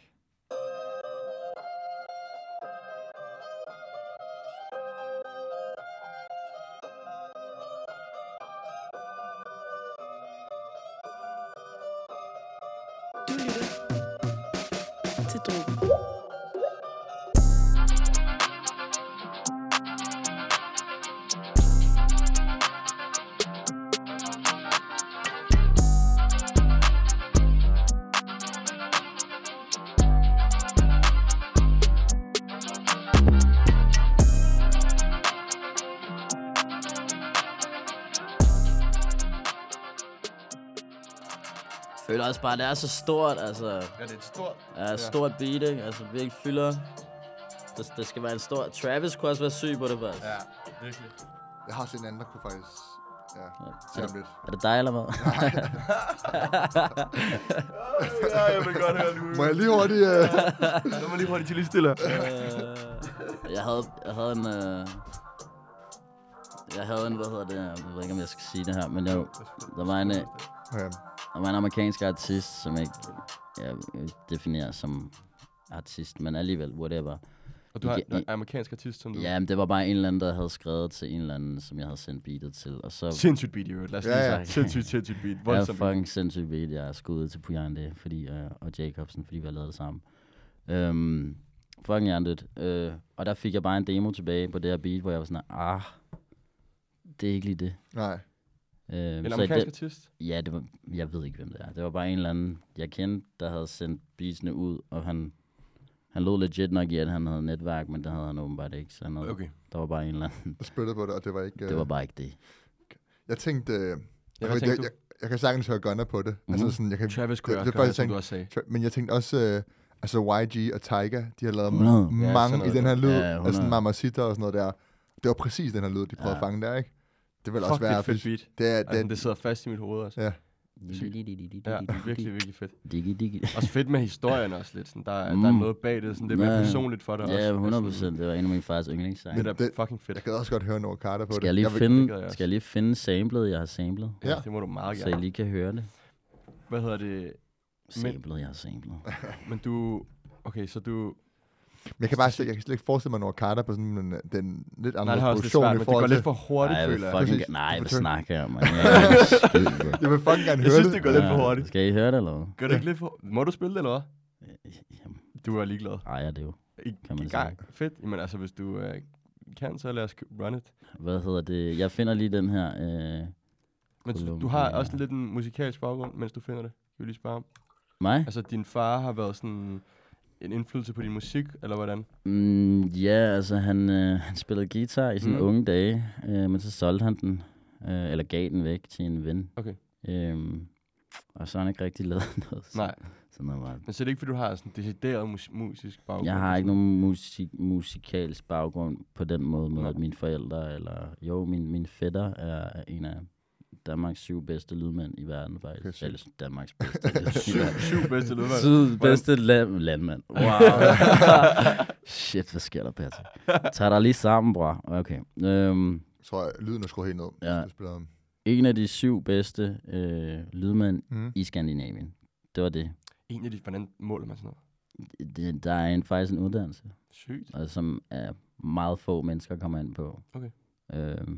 Du lytter til Drogen. Det er også bare, det er så stort, altså. Ja, det er et stort. Ja, stort beat, ikke? Altså, virkelig fylder. Det skal være en stor... Travis kunne også være syg på det, faktisk. Ja, virkelig. Jeg har også en anden, der kunne faktisk... Ja, er det dig, eller hvad? Nej. Ja, jeg vil godt høre det. Må jeg lige hurtigt... Nu må jeg lige hurtigt til lige stille. Jeg havde en, hvad hedder det? Jeg ved ikke, om jeg skal sige det her, men jo... Der var en... Og man er amerikansk artist, som ikke definerer som artist, men alligevel, whatever. Og du har en amerikansk artist, som du... Ja, men det var bare en eller anden, der havde skrevet til en eller anden, som jeg havde sendt beatet til, og så... Sindssygt beat, jo. Lad os lige sige. Sindssygt beat. Voldsomt. Ja, fucking sindssygt beat. Jeg er skuddet til Puyande, fordi, og Jacobsen, fordi vi har lavet det sammen. Fucking hjertet. Og der fik jeg bare en demo tilbage på det her beat, hvor jeg var sådan, det er ikke lige det. Nej. En amerikansk artist? Ja, det var, jeg ved ikke, hvem det er. Det var bare en eller anden, jeg kendte, der havde sendt beatsene ud, og han lå legit nok i, at han havde netværk, men det havde han åbenbart ikke. Så der var bare en eller anden. Og spyttede på det, og det var ikke... Det var bare ikke det. Jeg tænkte... Jeg kan sagtens høre Gunna på det. Mm-hmm. Altså sådan, jeg kan, Travis kunne jeg også, som du også sagde. Men jeg tænkte også... altså YG og Tiger, de har lavet mange i den her lyd. Altså Mamacita og sådan noget der. Det var præcis den her lyd, de prøvede at fange der, ikke? Det vil også være fedt beat. Det sidder fast i mit hoved også. Ja. Virkelig, virkelig fedt. Også fedt med historien også lidt. Sådan, der er noget bag det. Sådan, det er mere personligt for dig også. Ja, 100%. Det var en af min fars yndlingssang. Det er da fucking fedt. Jeg gad også godt høre Noah Carter på det. Skal jeg lige finde samplet, jeg har samplet? Ja, det må du meget gerne. Så jeg lige kan høre det. Hvad hedder det? Jeg har samplet. Men du... Okay, så du... Men jeg kan slet ikke forestille mig Noah Carter på sådan den lidt anderledes produktion. Nej, det går lidt for hurtigt, føler jeg. Nej, jeg vil snakke her, man. Jeg vil fucking gerne høre det. Jeg synes, det går lidt for hurtigt. Skal I høre det, eller hvad? Gør det ikke lidt for... Må du spille det, eller hvad? Jamen. Du er ligeglad. Nej, det er jo. Kan man sige. Fedt. Jamen altså, hvis du kan, så lad os run it. Hvad hedder det? Jeg finder lige den her... Men du har også lidt en musikalsk baggrund, mens du finder det. Jeg vil lige spørge om. Mig? Altså, din far har været sådan... En indflydelse på din musik, eller hvordan? Altså han spillede guitar i sine unge dage, men så solgte han den, eller gav den væk til en ven. Okay. Og så har han ikke rigtig lavet noget. Nej. Sådan noget var det. Men så er det ikke, fordi du har sådan en decideret musisk baggrund? Jeg har ikke nogen musikalsk baggrund på den måde, at mine forældre, eller min fætter er en af Danmarks 7 bedste lydmænd i verden, faktisk. Okay, eller Danmarks bedste lydmænd. 7 bedste lydmænd. 7 bedste landmænd. Wow. Shit, hvad sker der, Patrick? Tag dig lige sammen, bror. Okay. Tror jeg, lyden er skruet helt ned. Ja. En af de 7 bedste lydmænd i Skandinavien. Det var det. En af de, hvordan måler man sådan noget? Der er faktisk en uddannelse. Sygt. Og som er meget få mennesker kommer ind på. Okay.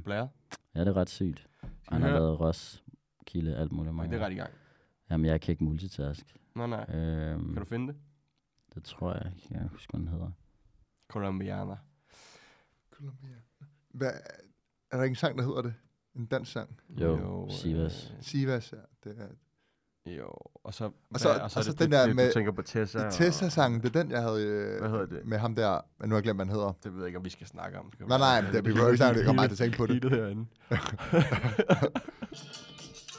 Blære? Ja, det er ret sygt. Han har lavet Roskilde, alt muligt. Det er ret i gang. Jamen, jeg kan ikke multitask. Nej. Kan du finde det? Det tror jeg ikke. Jeg husker, den hedder. Colombiana. Hvad? Er der ikke en sang, der hedder det? En dansk sang? Jo, Sivas. Sivas, ja. Det er jo, og så den der med... Du tænker på Tessa. Tessa-sangen, det er den, jeg havde... Hvad hedder det? Med ham der... Men nu har jeg glemt, hvad han hedder. Det ved jeg ikke, om vi skal snakke om. Skal nej, det er jo ikke, det kommer bare til at tænke på det. Herinde.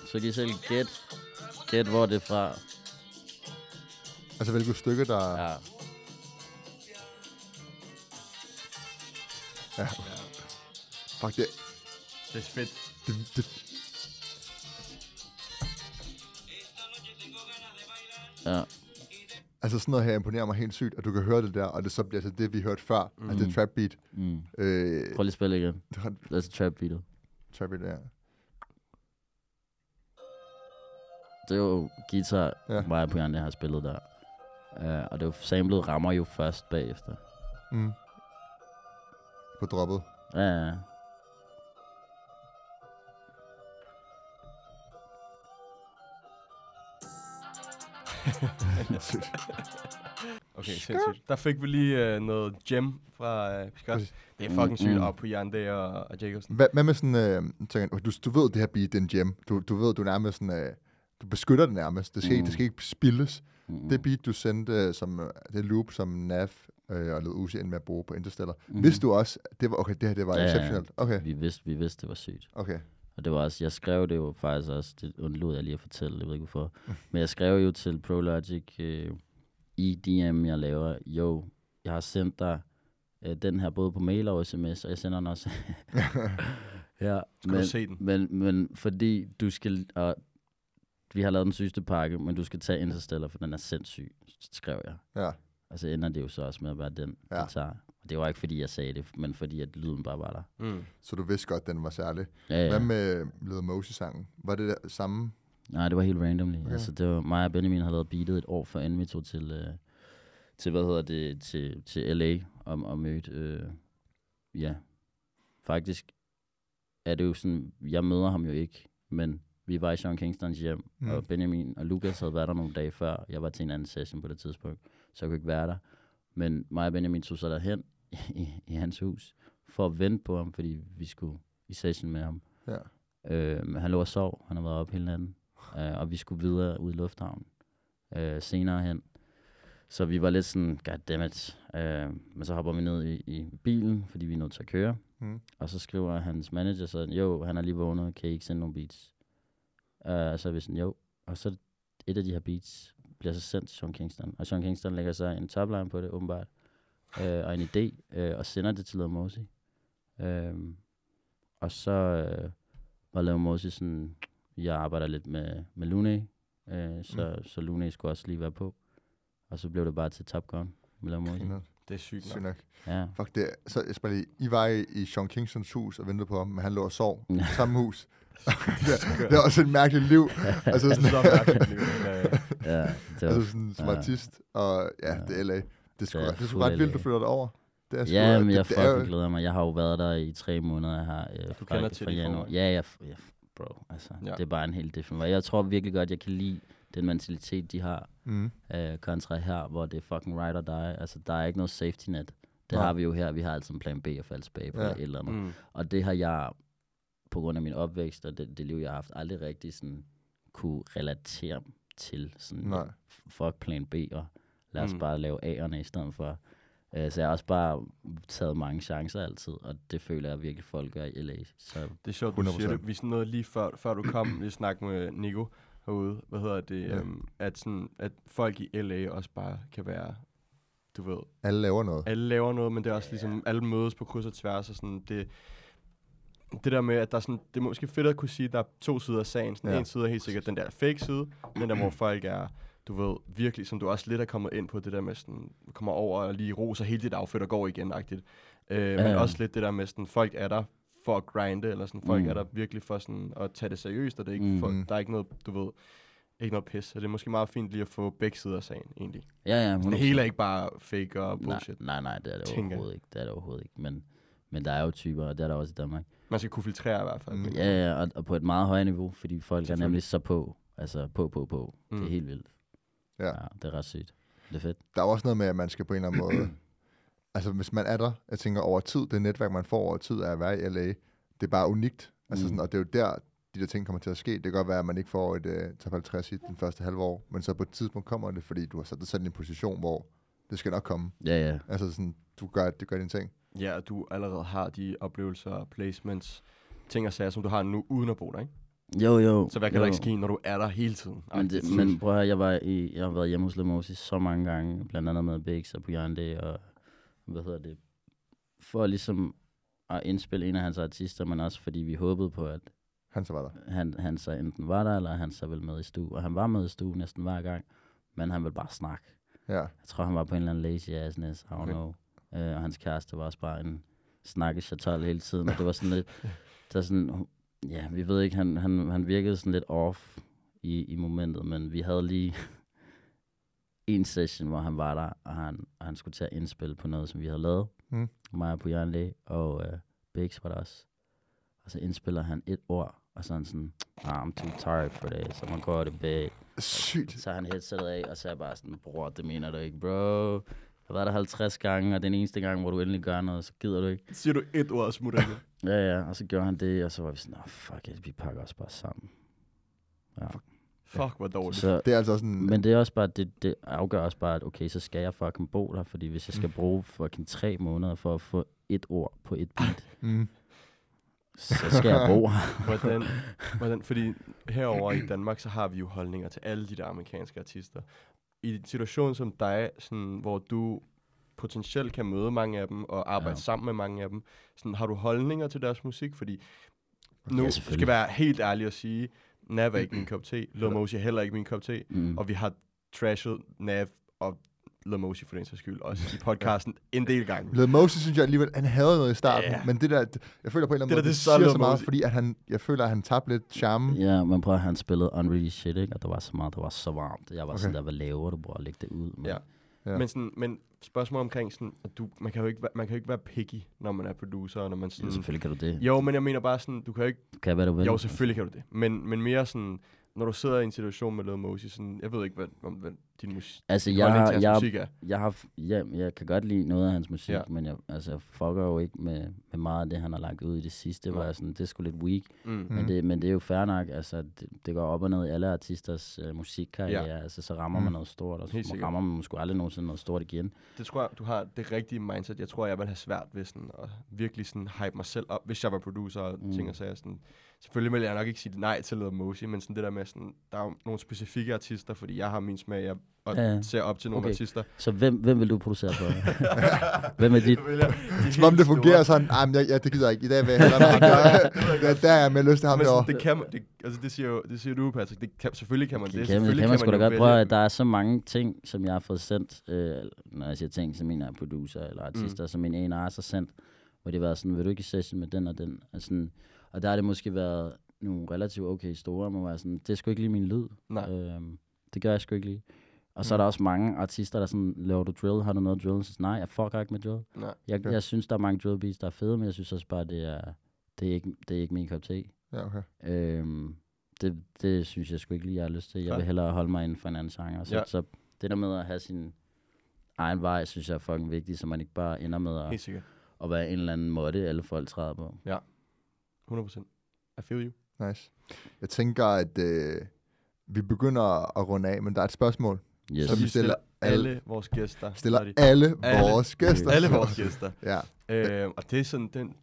Så kan I selv gæt, hvor det er fra. Altså, hvilket stykke, der... Ja. Ja. Fuck, det... Det er fedt. Det ja. Altså sådan noget her imponerer mig helt sygt, at du kan høre det der, og det så bliver så altså det, vi hørte før, at det er trap beat. Prøv lige at spille igen. Det er trap beatet. Trap beat, ja. Det er jo guitar, meget Puyande har spillet der. Og det er jo samlet rammer jo først bagefter. På droppet. Ja. Okay, sindssygt. Der fik vi lige noget gem fra Piscot. Det er fucking sygt op på Puyande og Jacobsen. Hvad med sådan, du ved det her beat, det er en gem. Du ved, du nærmest sådan, du beskytter det nærmest. Det skal ikke spildes. Det beat, du sendte, som det loop, som NAV og Lil Uzi endte med at bruge på Interstellar. Vidste du også, det var, okay, det her det var exceptionelt? Okay. Vi vidste, det var sygt. Okay. Og det var også, jeg skrev det jo faktisk også, det undlod jeg lige at fortælle, jeg ved ikke hvorfor. Men jeg skrev jo til Pro Logic i DM, jeg laver, jeg har sendt dig den her både på mail og sms, og jeg sender den også. Ja, men, se den. Men fordi du skal, og vi har lavet den sygeste pakke, men du skal tage Interstellar, for den er sindssyg, skrev jeg. Ja. Og så ender det jo så også med at være den guitar. Det var ikke, fordi jeg sagde det, men fordi, at lyden bare var der. Så du vidste godt, den var særlig. Ja. Hvad med Lil Mosey-sangen? Var det der samme? Nej, det var helt randomly. Okay. Altså, det var mig og Benjamin havde lavet beatet et år før, inden vi tog til LA og mødte. Ja, faktisk er det jo sådan, jeg møder ham jo ikke, men vi var i Sean Kingstons hjem, og Benjamin og Lukas havde været der nogle dage før. Jeg var til en anden session på det tidspunkt, så jeg kunne ikke være der. Men mig og Benjamin tog så derhen, i hans hus, for at vente på ham, fordi vi skulle i session med ham. Ja. Han lå og sov, han har været op hele natten, og vi skulle videre ud i lufthavnen senere hen. Så vi var lidt sådan, goddammit. Men så hopper vi ned i bilen, fordi vi er nødt til at køre. Og så skriver hans manager sådan, han er lige vågnet, kan I ikke sende nogle beats? Og så er vi sådan, Og så et af de her beats bliver så sendt til Sean Kingston. Og Sean Kingston lægger så en topline på det, åbenbart. Og en idé, og sender det til Lil Mosey. Og så var Lil Mosey sådan, jeg arbejder lidt med Lunay, så Lunay skulle også lige være på. Og så blev det bare til Top Gun med Lil Mosey. Det er sygt nok. Ja. Fuck det. Så jeg spørger lige, I var i Sean Kingstons hus og ventede på ham, men han lå og sov i samme hus. Det er også et mærkeligt liv. Altså sådan mærkeligt liv. Ja, det altså sådan som artist, og det er LA. Det er sgu ret vildt, du føler dig over. Ja, men jeg fucking glæder mig. Jeg har jo været der i 3 måneder her. Du kender til det for mig. Ja, bro, altså, det er bare en helt different. Jeg tror virkelig godt, jeg kan lide den mentalitet, de har kontra her, hvor det er fucking ride or die. Altså, der er ikke noget safety net. Det har vi jo her. Vi har altid en plan B at falde tilbage på et eller andet. Og det har jeg, på grund af min opvækst og det liv, jeg har haft, aldrig rigtig sådan kunne relatere til sådan, fuck plan B og lad os bare lave A'erne i stedet for. Så jeg har også bare taget mange chancer altid, og det føler jeg virkelig, folk gør i LA. Så det er sjovt, 100%. Du siger det. Vi sådan noget lige før du kom, vi snakkede med Nico herude, at folk i LA også bare kan være, du ved... Alle laver noget, men det er også ligesom, alle mødes på kryds og tværs, og sådan det... Det der med, at der er sådan, det er måske fedt at kunne sige, at der er 2 sider af sagen. Sådan en side er helt sikkert den der fake side, den der, hvor folk er, du ved, virkelig, som du også lidt er kommet ind på, det der med sådan, kommer over og lige roser hele dit affødt og går igen-agtigt. Men også lidt det der med sådan, folk er der for at grinde, eller sådan, folk er der virkelig for sådan at tage det seriøst, og det er ikke for, der er ikke noget, du ved, ikke noget pis. Så det er måske meget fint lige at få begge sider af sagen, egentlig. Ja, det hele er ikke bare fake og bullshit. Nej, det er det overhovedet ikke. Men der er jo typer, og det er der også i Danmark. Man skal kunne filtrere i hvert fald. Ja, og på et meget højere niveau, fordi folk er nemlig så på. Altså på. Mm. Det er helt vildt. Ja. Ja, det er ret sygt. Det er fedt. Der er også noget med, at man skal på en eller anden måde... Altså, hvis man er der, jeg tænker over tid, det netværk, man får over tid af at være i LA, det er bare unikt. Altså, sådan, og det er jo der, de der ting kommer til at ske. Det kan godt være, at man ikke får et top 50 i den første halve år, men så på et tidspunkt kommer det, fordi du har sat dig selv i en position, hvor det skal nok komme. Ja, ja. Altså, sådan, du gør dine ting. Ja, og du allerede har de oplevelser, placements, ting og sager, som du har nu, uden at bo der, ikke? Jo. Så hvad kan der ikke ske, når du er der hele tiden? Men prøv at høre, jeg har været hjemme hos Lil Mosey så mange gange, blandt andet med Biggs og Puyande og for ligesom at indspille en af hans artister, men også fordi vi håbede på, at han så var der. Han så enten var der, eller han så ville med i stue. Og han var med i stue næsten hver gang, men han ville bare snakke. Ja. Jeg tror, han var på en eller anden lazy assness, I don't know. Og hans kæreste var også bare en snakkechatol hele tiden, og det var sådan lidt... Der sådan, ja, vi ved ikke, han virkede sådan lidt off i momentet, men vi havde lige... en session, hvor han var der, og han skulle til at indspille på noget, som vi havde lavet. Mig og Puyande, og Biggs var der også. Og så indspiller han et ord, og så sådan, I'm too tired for det, så man går til bed. Sygt. Så han headsetet af, og så er bare sådan, bror, det mener du ikke, bro. Jeg var der 50 gange, og den eneste gang, hvor du endelig gør noget, så gider du ikke. Siger du et ord og smutter det? ja, og så gjorde han det, og så var vi sådan, fuck it, vi pakker os bare sammen. Ja. Fuck, hvor dårligt. Så, det er altså sådan... Men det er også bare, det afgør også bare, at okay, så skal jeg fucking bo der, fordi hvis jeg skal bruge fucking 3 måneder for at få et ord på et beat, så skal jeg bo her. Hvordan, fordi herover i Danmark, så har vi jo holdninger til alle de der amerikanske artister. I en situation som dig, sådan, hvor du potentielt kan møde mange af dem, og arbejde sammen med mange af dem, sådan, har du holdninger til deres musik? Fordi nu skal jeg være helt ærlig og sige... NAV er ikke min kop te, Lil Mosey heller ikke min kop te, og vi har trashet NAV og Lil Mosey for den sags skyld, også i podcasten en del gange. Lil Mosey synes jeg alligevel, han havde noget i starten, men det der, jeg føler på en eller anden måde, det siger så meget, fordi at jeg føler, at han tabte lidt charme. Ja, men prøv at han spillede unreal shit, ikke? Og der var så meget, der var så varmt, jeg var sådan der, hvad laver du, bror, læg det ud. Men. Ja. Ja. Men spørgsmål omkring sådan, at man kan jo ikke være picky, når man er producer, når man sådan... Ja, selvfølgelig kan du det. Jo, men jeg mener bare sådan, du kan jo ikke... Kan være, du vil. Jo, selvfølgelig kan du det. Men mere sådan, når du sidder i en situation med Lil Mosey, sådan, jeg ved ikke, hvad din musik... Altså, jeg kan godt lide noget af hans musik, men jeg fucker jo ikke med meget af det, han har lagt ud i det sidste, hvor jeg sådan, det er sgu lidt weak, men det er jo fair nok, altså, det går op og ned i alle artisters musikkarriere, altså, så rammer man noget stort, og så rammer man sgu aldrig nogensinde noget stort igen. Det tror jeg, du har det rigtige mindset, jeg tror, jeg vil have svært ved sådan, at virkelig sådan hype mig selv op, hvis jeg var producer og ting og sager sådan... Selvfølgelig vil jeg nok ikke sige nej til Lil Mosey, men sådan det der med sådan, der er jo nogle specifikke artister, fordi jeg har min smag, og ser op til nogle artister. Så hvem vil du producere for? Hvem er dit? Som om det fungerer sådan, det gider jeg ikke. I dag vil jeg hellere med ham. Der er jeg med lyst til ham derovre. Det kan man, altså det siger du, Patrick. Selvfølgelig kan man det. Selvfølgelig kan man sgu da godt prøve, at der er så mange ting, som jeg har fået sendt, når jeg siger ting, som en af producer eller artister, som en A&R har sendt, hvor det var sådan, vil du ikke i session med den og den? Og der har det måske været nogle relativt okay store, men var sådan, det er sgu ikke lige min lyd. Det gør jeg sgu ikke lige. Og så er der også mange artister, der sådan, laver du drill? Har du noget drill? Så nej, jeg fucker ikke med drill. Nej, jeg synes, der er mange drill beats, der er fede, men jeg synes også bare, det er ikke min kop te. Ja, okay. Det synes jeg sgu ikke lige, jeg har lyst til. Jeg vil hellere holde mig inden for en anden genre. Så det der med at have sin egen vej, synes jeg er fucking vigtigt, så man ikke bare ender med at være en eller anden måtte, alle folk træder på. Ja. 100%. I feel you. Nice. Jeg tænker, at vi begynder at runde af, men der er et spørgsmål. Yes. Så vi stiller alle vores gæster. Alle vores gæster. Ja. Og det er sådan,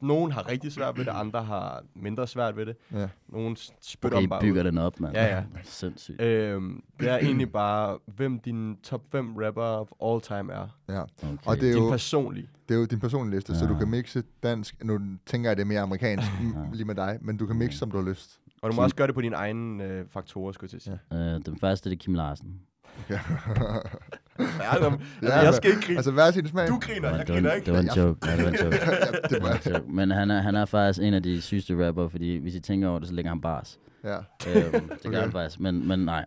nogen har rigtig svært ved det, andre har mindre svært ved det. Ja. Nogen spytter bare ud. I bygger den op, mand. Ja. Sindssygt. Det er egentlig bare, hvem din top 5 rapper of all time er. Ja. Okay. Og det er din personlige. Det er jo din personlige liste, så du kan mixe dansk. Nu tænker jeg, det er mere amerikansk lige med dig, men du kan mixe, som du har lyst. Og du må også gøre det på dine egne faktorer, skulle jeg til at sige. Den første, det er Kim Larsen. Ja. Jeg skal ikke grine. Altså, hvad er sin smag? Du griner, jeg griner ikke. Det var en joke. Ja, det var en joke. Men han er faktisk en af de sygeste rapper, fordi hvis I tænker over det, så lægger han bars. Ja. Det gør han faktisk, men nej.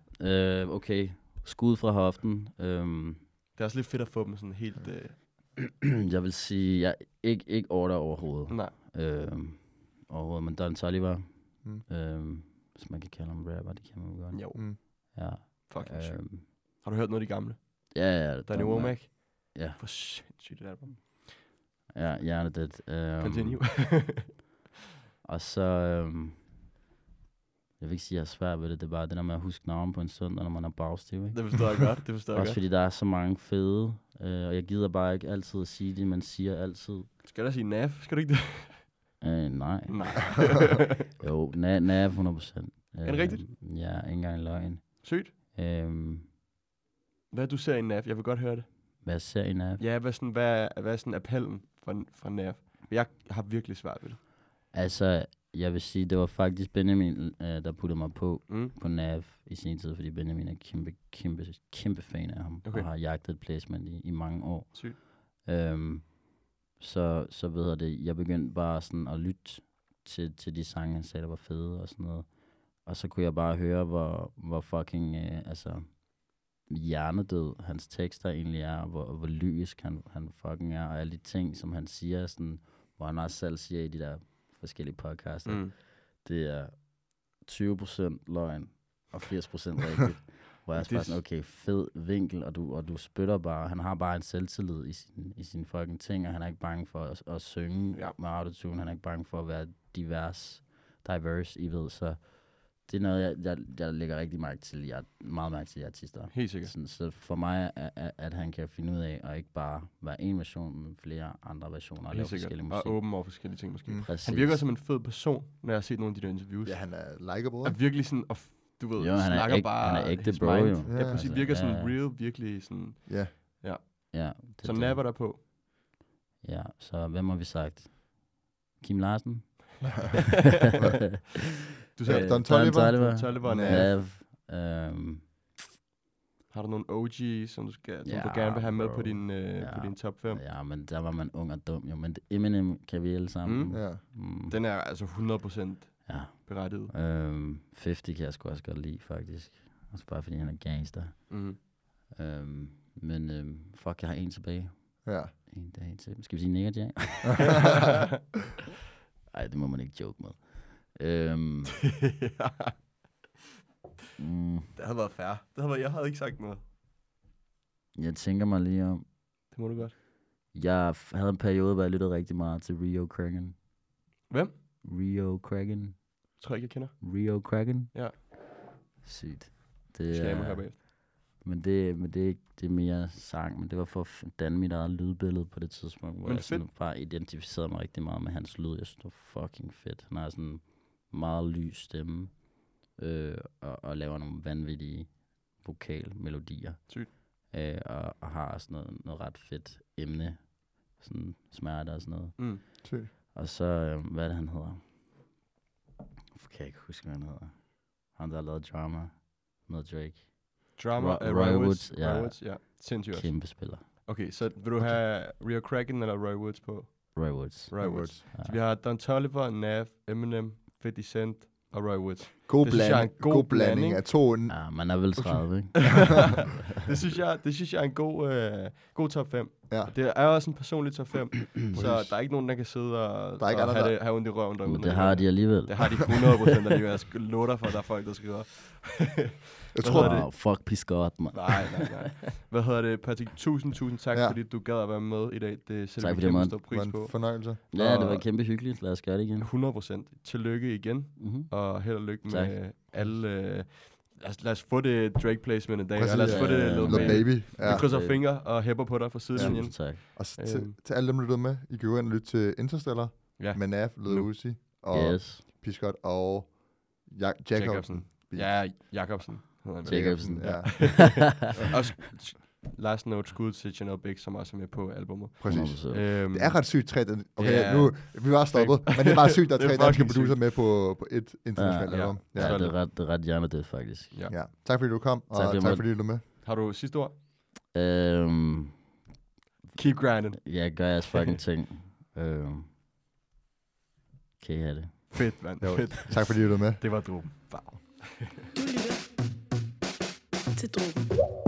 Okay, skud fra hoften. Det er også lidt fedt at få dem sådan helt... Jeg vil sige, jeg ikke order overhovedet. Nej. Overhovedet, men Don Toliver. Hvis man kan kalde ham rapper, det kan man godt. Jo. Mm. Ja. Fucking sygt. Har du hørt noget af de gamle? Ja. Der er en Womack. Ja. For sindssygt det album. Ja, hjernedet. Continue. Og så... jeg vil ikke sige, at jeg er svært ved det. Det er bare det der med at huske navn på en søndag, når man er bagstiv. Ikke? Det forstår jeg godt. Også fordi der er så mange fede. Og jeg gider bare ikke altid at sige det, man siger altid. Skal du sige NAV? Skal du ikke det? Nej. Jo, NAV 100%. Er det rigtigt? Ja, ikke engang løgn. Sygt. Hvad du ser i NAV? Jeg vil godt høre det. Hvad ser i NAV? Ja, hvad er sådan appellen fra NAV? Jeg har virkelig svært ved det. Altså... Jeg vil sige, det var faktisk Benjamin, der puttede mig på NAV i sin tid, fordi Benjamin er kæmpe fan af ham, okay. Og har jagtet placement i mange år. Sygt. Så ved det, jeg begyndte bare sådan at lytte til de sange, han sagde, der var fede og sådan noget. Og så kunne jeg bare høre, hvor fucking hjernedød hans tekster egentlig er, og hvor lyrisk han fucking er, og alle de ting, som han siger, sådan, hvor han også selv siger i de der forskellige podcaster. Mm. Det er 20% løgn og 80% rigtigt. Hvor jeg er sådan, okay, fed vinkel, og du spytter bare. Han har bare en selvtillid i sin fucking ting, og han er ikke bange for at synge med autotune. Han er ikke bange for at være diverse, I ved. Så det er noget, jeg lægger rigtig mærke til. Jeg er meget mærke til de artister. Helt sikkert. Sådan, så for mig, at han kan finde ud af at ikke bare være en version, men flere andre versioner og lave forskellige musik. Bare åben over forskellige ting måske. Mm. Han virker som en fed person, når jeg har set nogle af de der interviews. Ja, han er likeable. Er virkelig sådan, du ved, jo, snakker bare... han er ægte bro, jo. Ja, præcis. Altså, virker sådan real, virkelig sådan... Yeah. Ja. Ja. Så napper der på. Ja, så hvem har vi sagt? Kim Larsen? Du sagde Don Toliver. NAV. Har du nogle OG, som du gerne vil have med på din top 5? Ja, men der var man ung og dum jo. Men Eminem kan vi alle sammen. Mm. Yeah. Mm. Den er altså 100% berettiget. 50 kan jeg sgu også godt lide, faktisk. Også bare fordi han er gangster. Mm. Men fuck, jeg har en tilbage. Ja. En til. Skal vi sige Nick og Jack? Ej, det må man ikke joke med. Det havde været fair. Jeg havde ikke sagt noget. Jeg tænker mig lige om... Det må du godt. Jeg havde en periode, hvor jeg lyttede rigtig meget til Rio Kraken. Hvem? Rio Kraken. Jeg tror ikke, jeg kender. Rio Kraken? Ja. Sygt. Det skal jeg må have bag. Men det er mere sang, men det var for at danne mit eget lydbillede på det tidspunkt, hvor jeg sådan bare identificerede mig rigtig meget med hans lyd. Jeg synes, det var fucking fedt. Han har sådan meget lys stemme, og laver nogle vanvittige vokalmelodier. Sygt. Og har sådan noget ret fedt emne, sådan smerte og sådan noget. Mm. Sygt. Og så, hvad er det, han hedder? Kan jeg ikke huske, hvad han hedder. Han, der har lavet Drama med Drake. Roy Woods, ja. Roy Woods, ja. Sindssygt. Kæmpe spiller. Okay, så vil du have Rio Kraken eller Roy Woods på? Roy Woods. Ja. Så vi har Don Toliver, NAV, Eminem, 50 Cent og Roy Woods. God blanding af to. Ja, man er vel 30, ikke? det synes jeg er en god top 5. Ja. Det er også en personlig top 5, så der er ikke nogen, der kan sidde og have ondt i røven derude. Men det har de alligevel. Det har de 100% alligevel. Jeg lover dig for, at der er folk, der skriver. Jeg tror det. Fuck Piscot, mand. Nej. Hvad hedder det, Patrick? Tusind tak, fordi du gad at være med i dag. Det sætter vi kæmpe stor pris på. Fornøjelse. Ja, det var kæmpe hyggeligt. Lad os gøre det igen. 100%. Tillykke igen, og held og lykke med alle... Lad os få det Drake placement i dag. Præcis, lad os få det Lil Baby. Ja. Vi krydser fingre og hæpper på dig fra sidelinjen. Ja, og til alle dem, der lyttede med, I kan jo lytte til Interstellar, med NAV, Lil Uzi, og Piscot, og Jacobsen. Ja, Jacobsen. Ja. Og last note, skud til Janelle Biggs, som også er med på albumet. Præcis. Det er ret sygt, nu vi var stoppet, men det er bare sygt, at 3 danske producer med på et internationalt album. Ja. Ja, det er ret hjernedødt, faktisk. Ja. Tak fordi du kom, og tak fordi du var med. Har du sidste ord? Keep grinding. Ja, gør jeres fucking ting. Kan I have det? Fedt, mand. Tak fordi du var med. Det var droppen. Wow. Du lytter til droppen.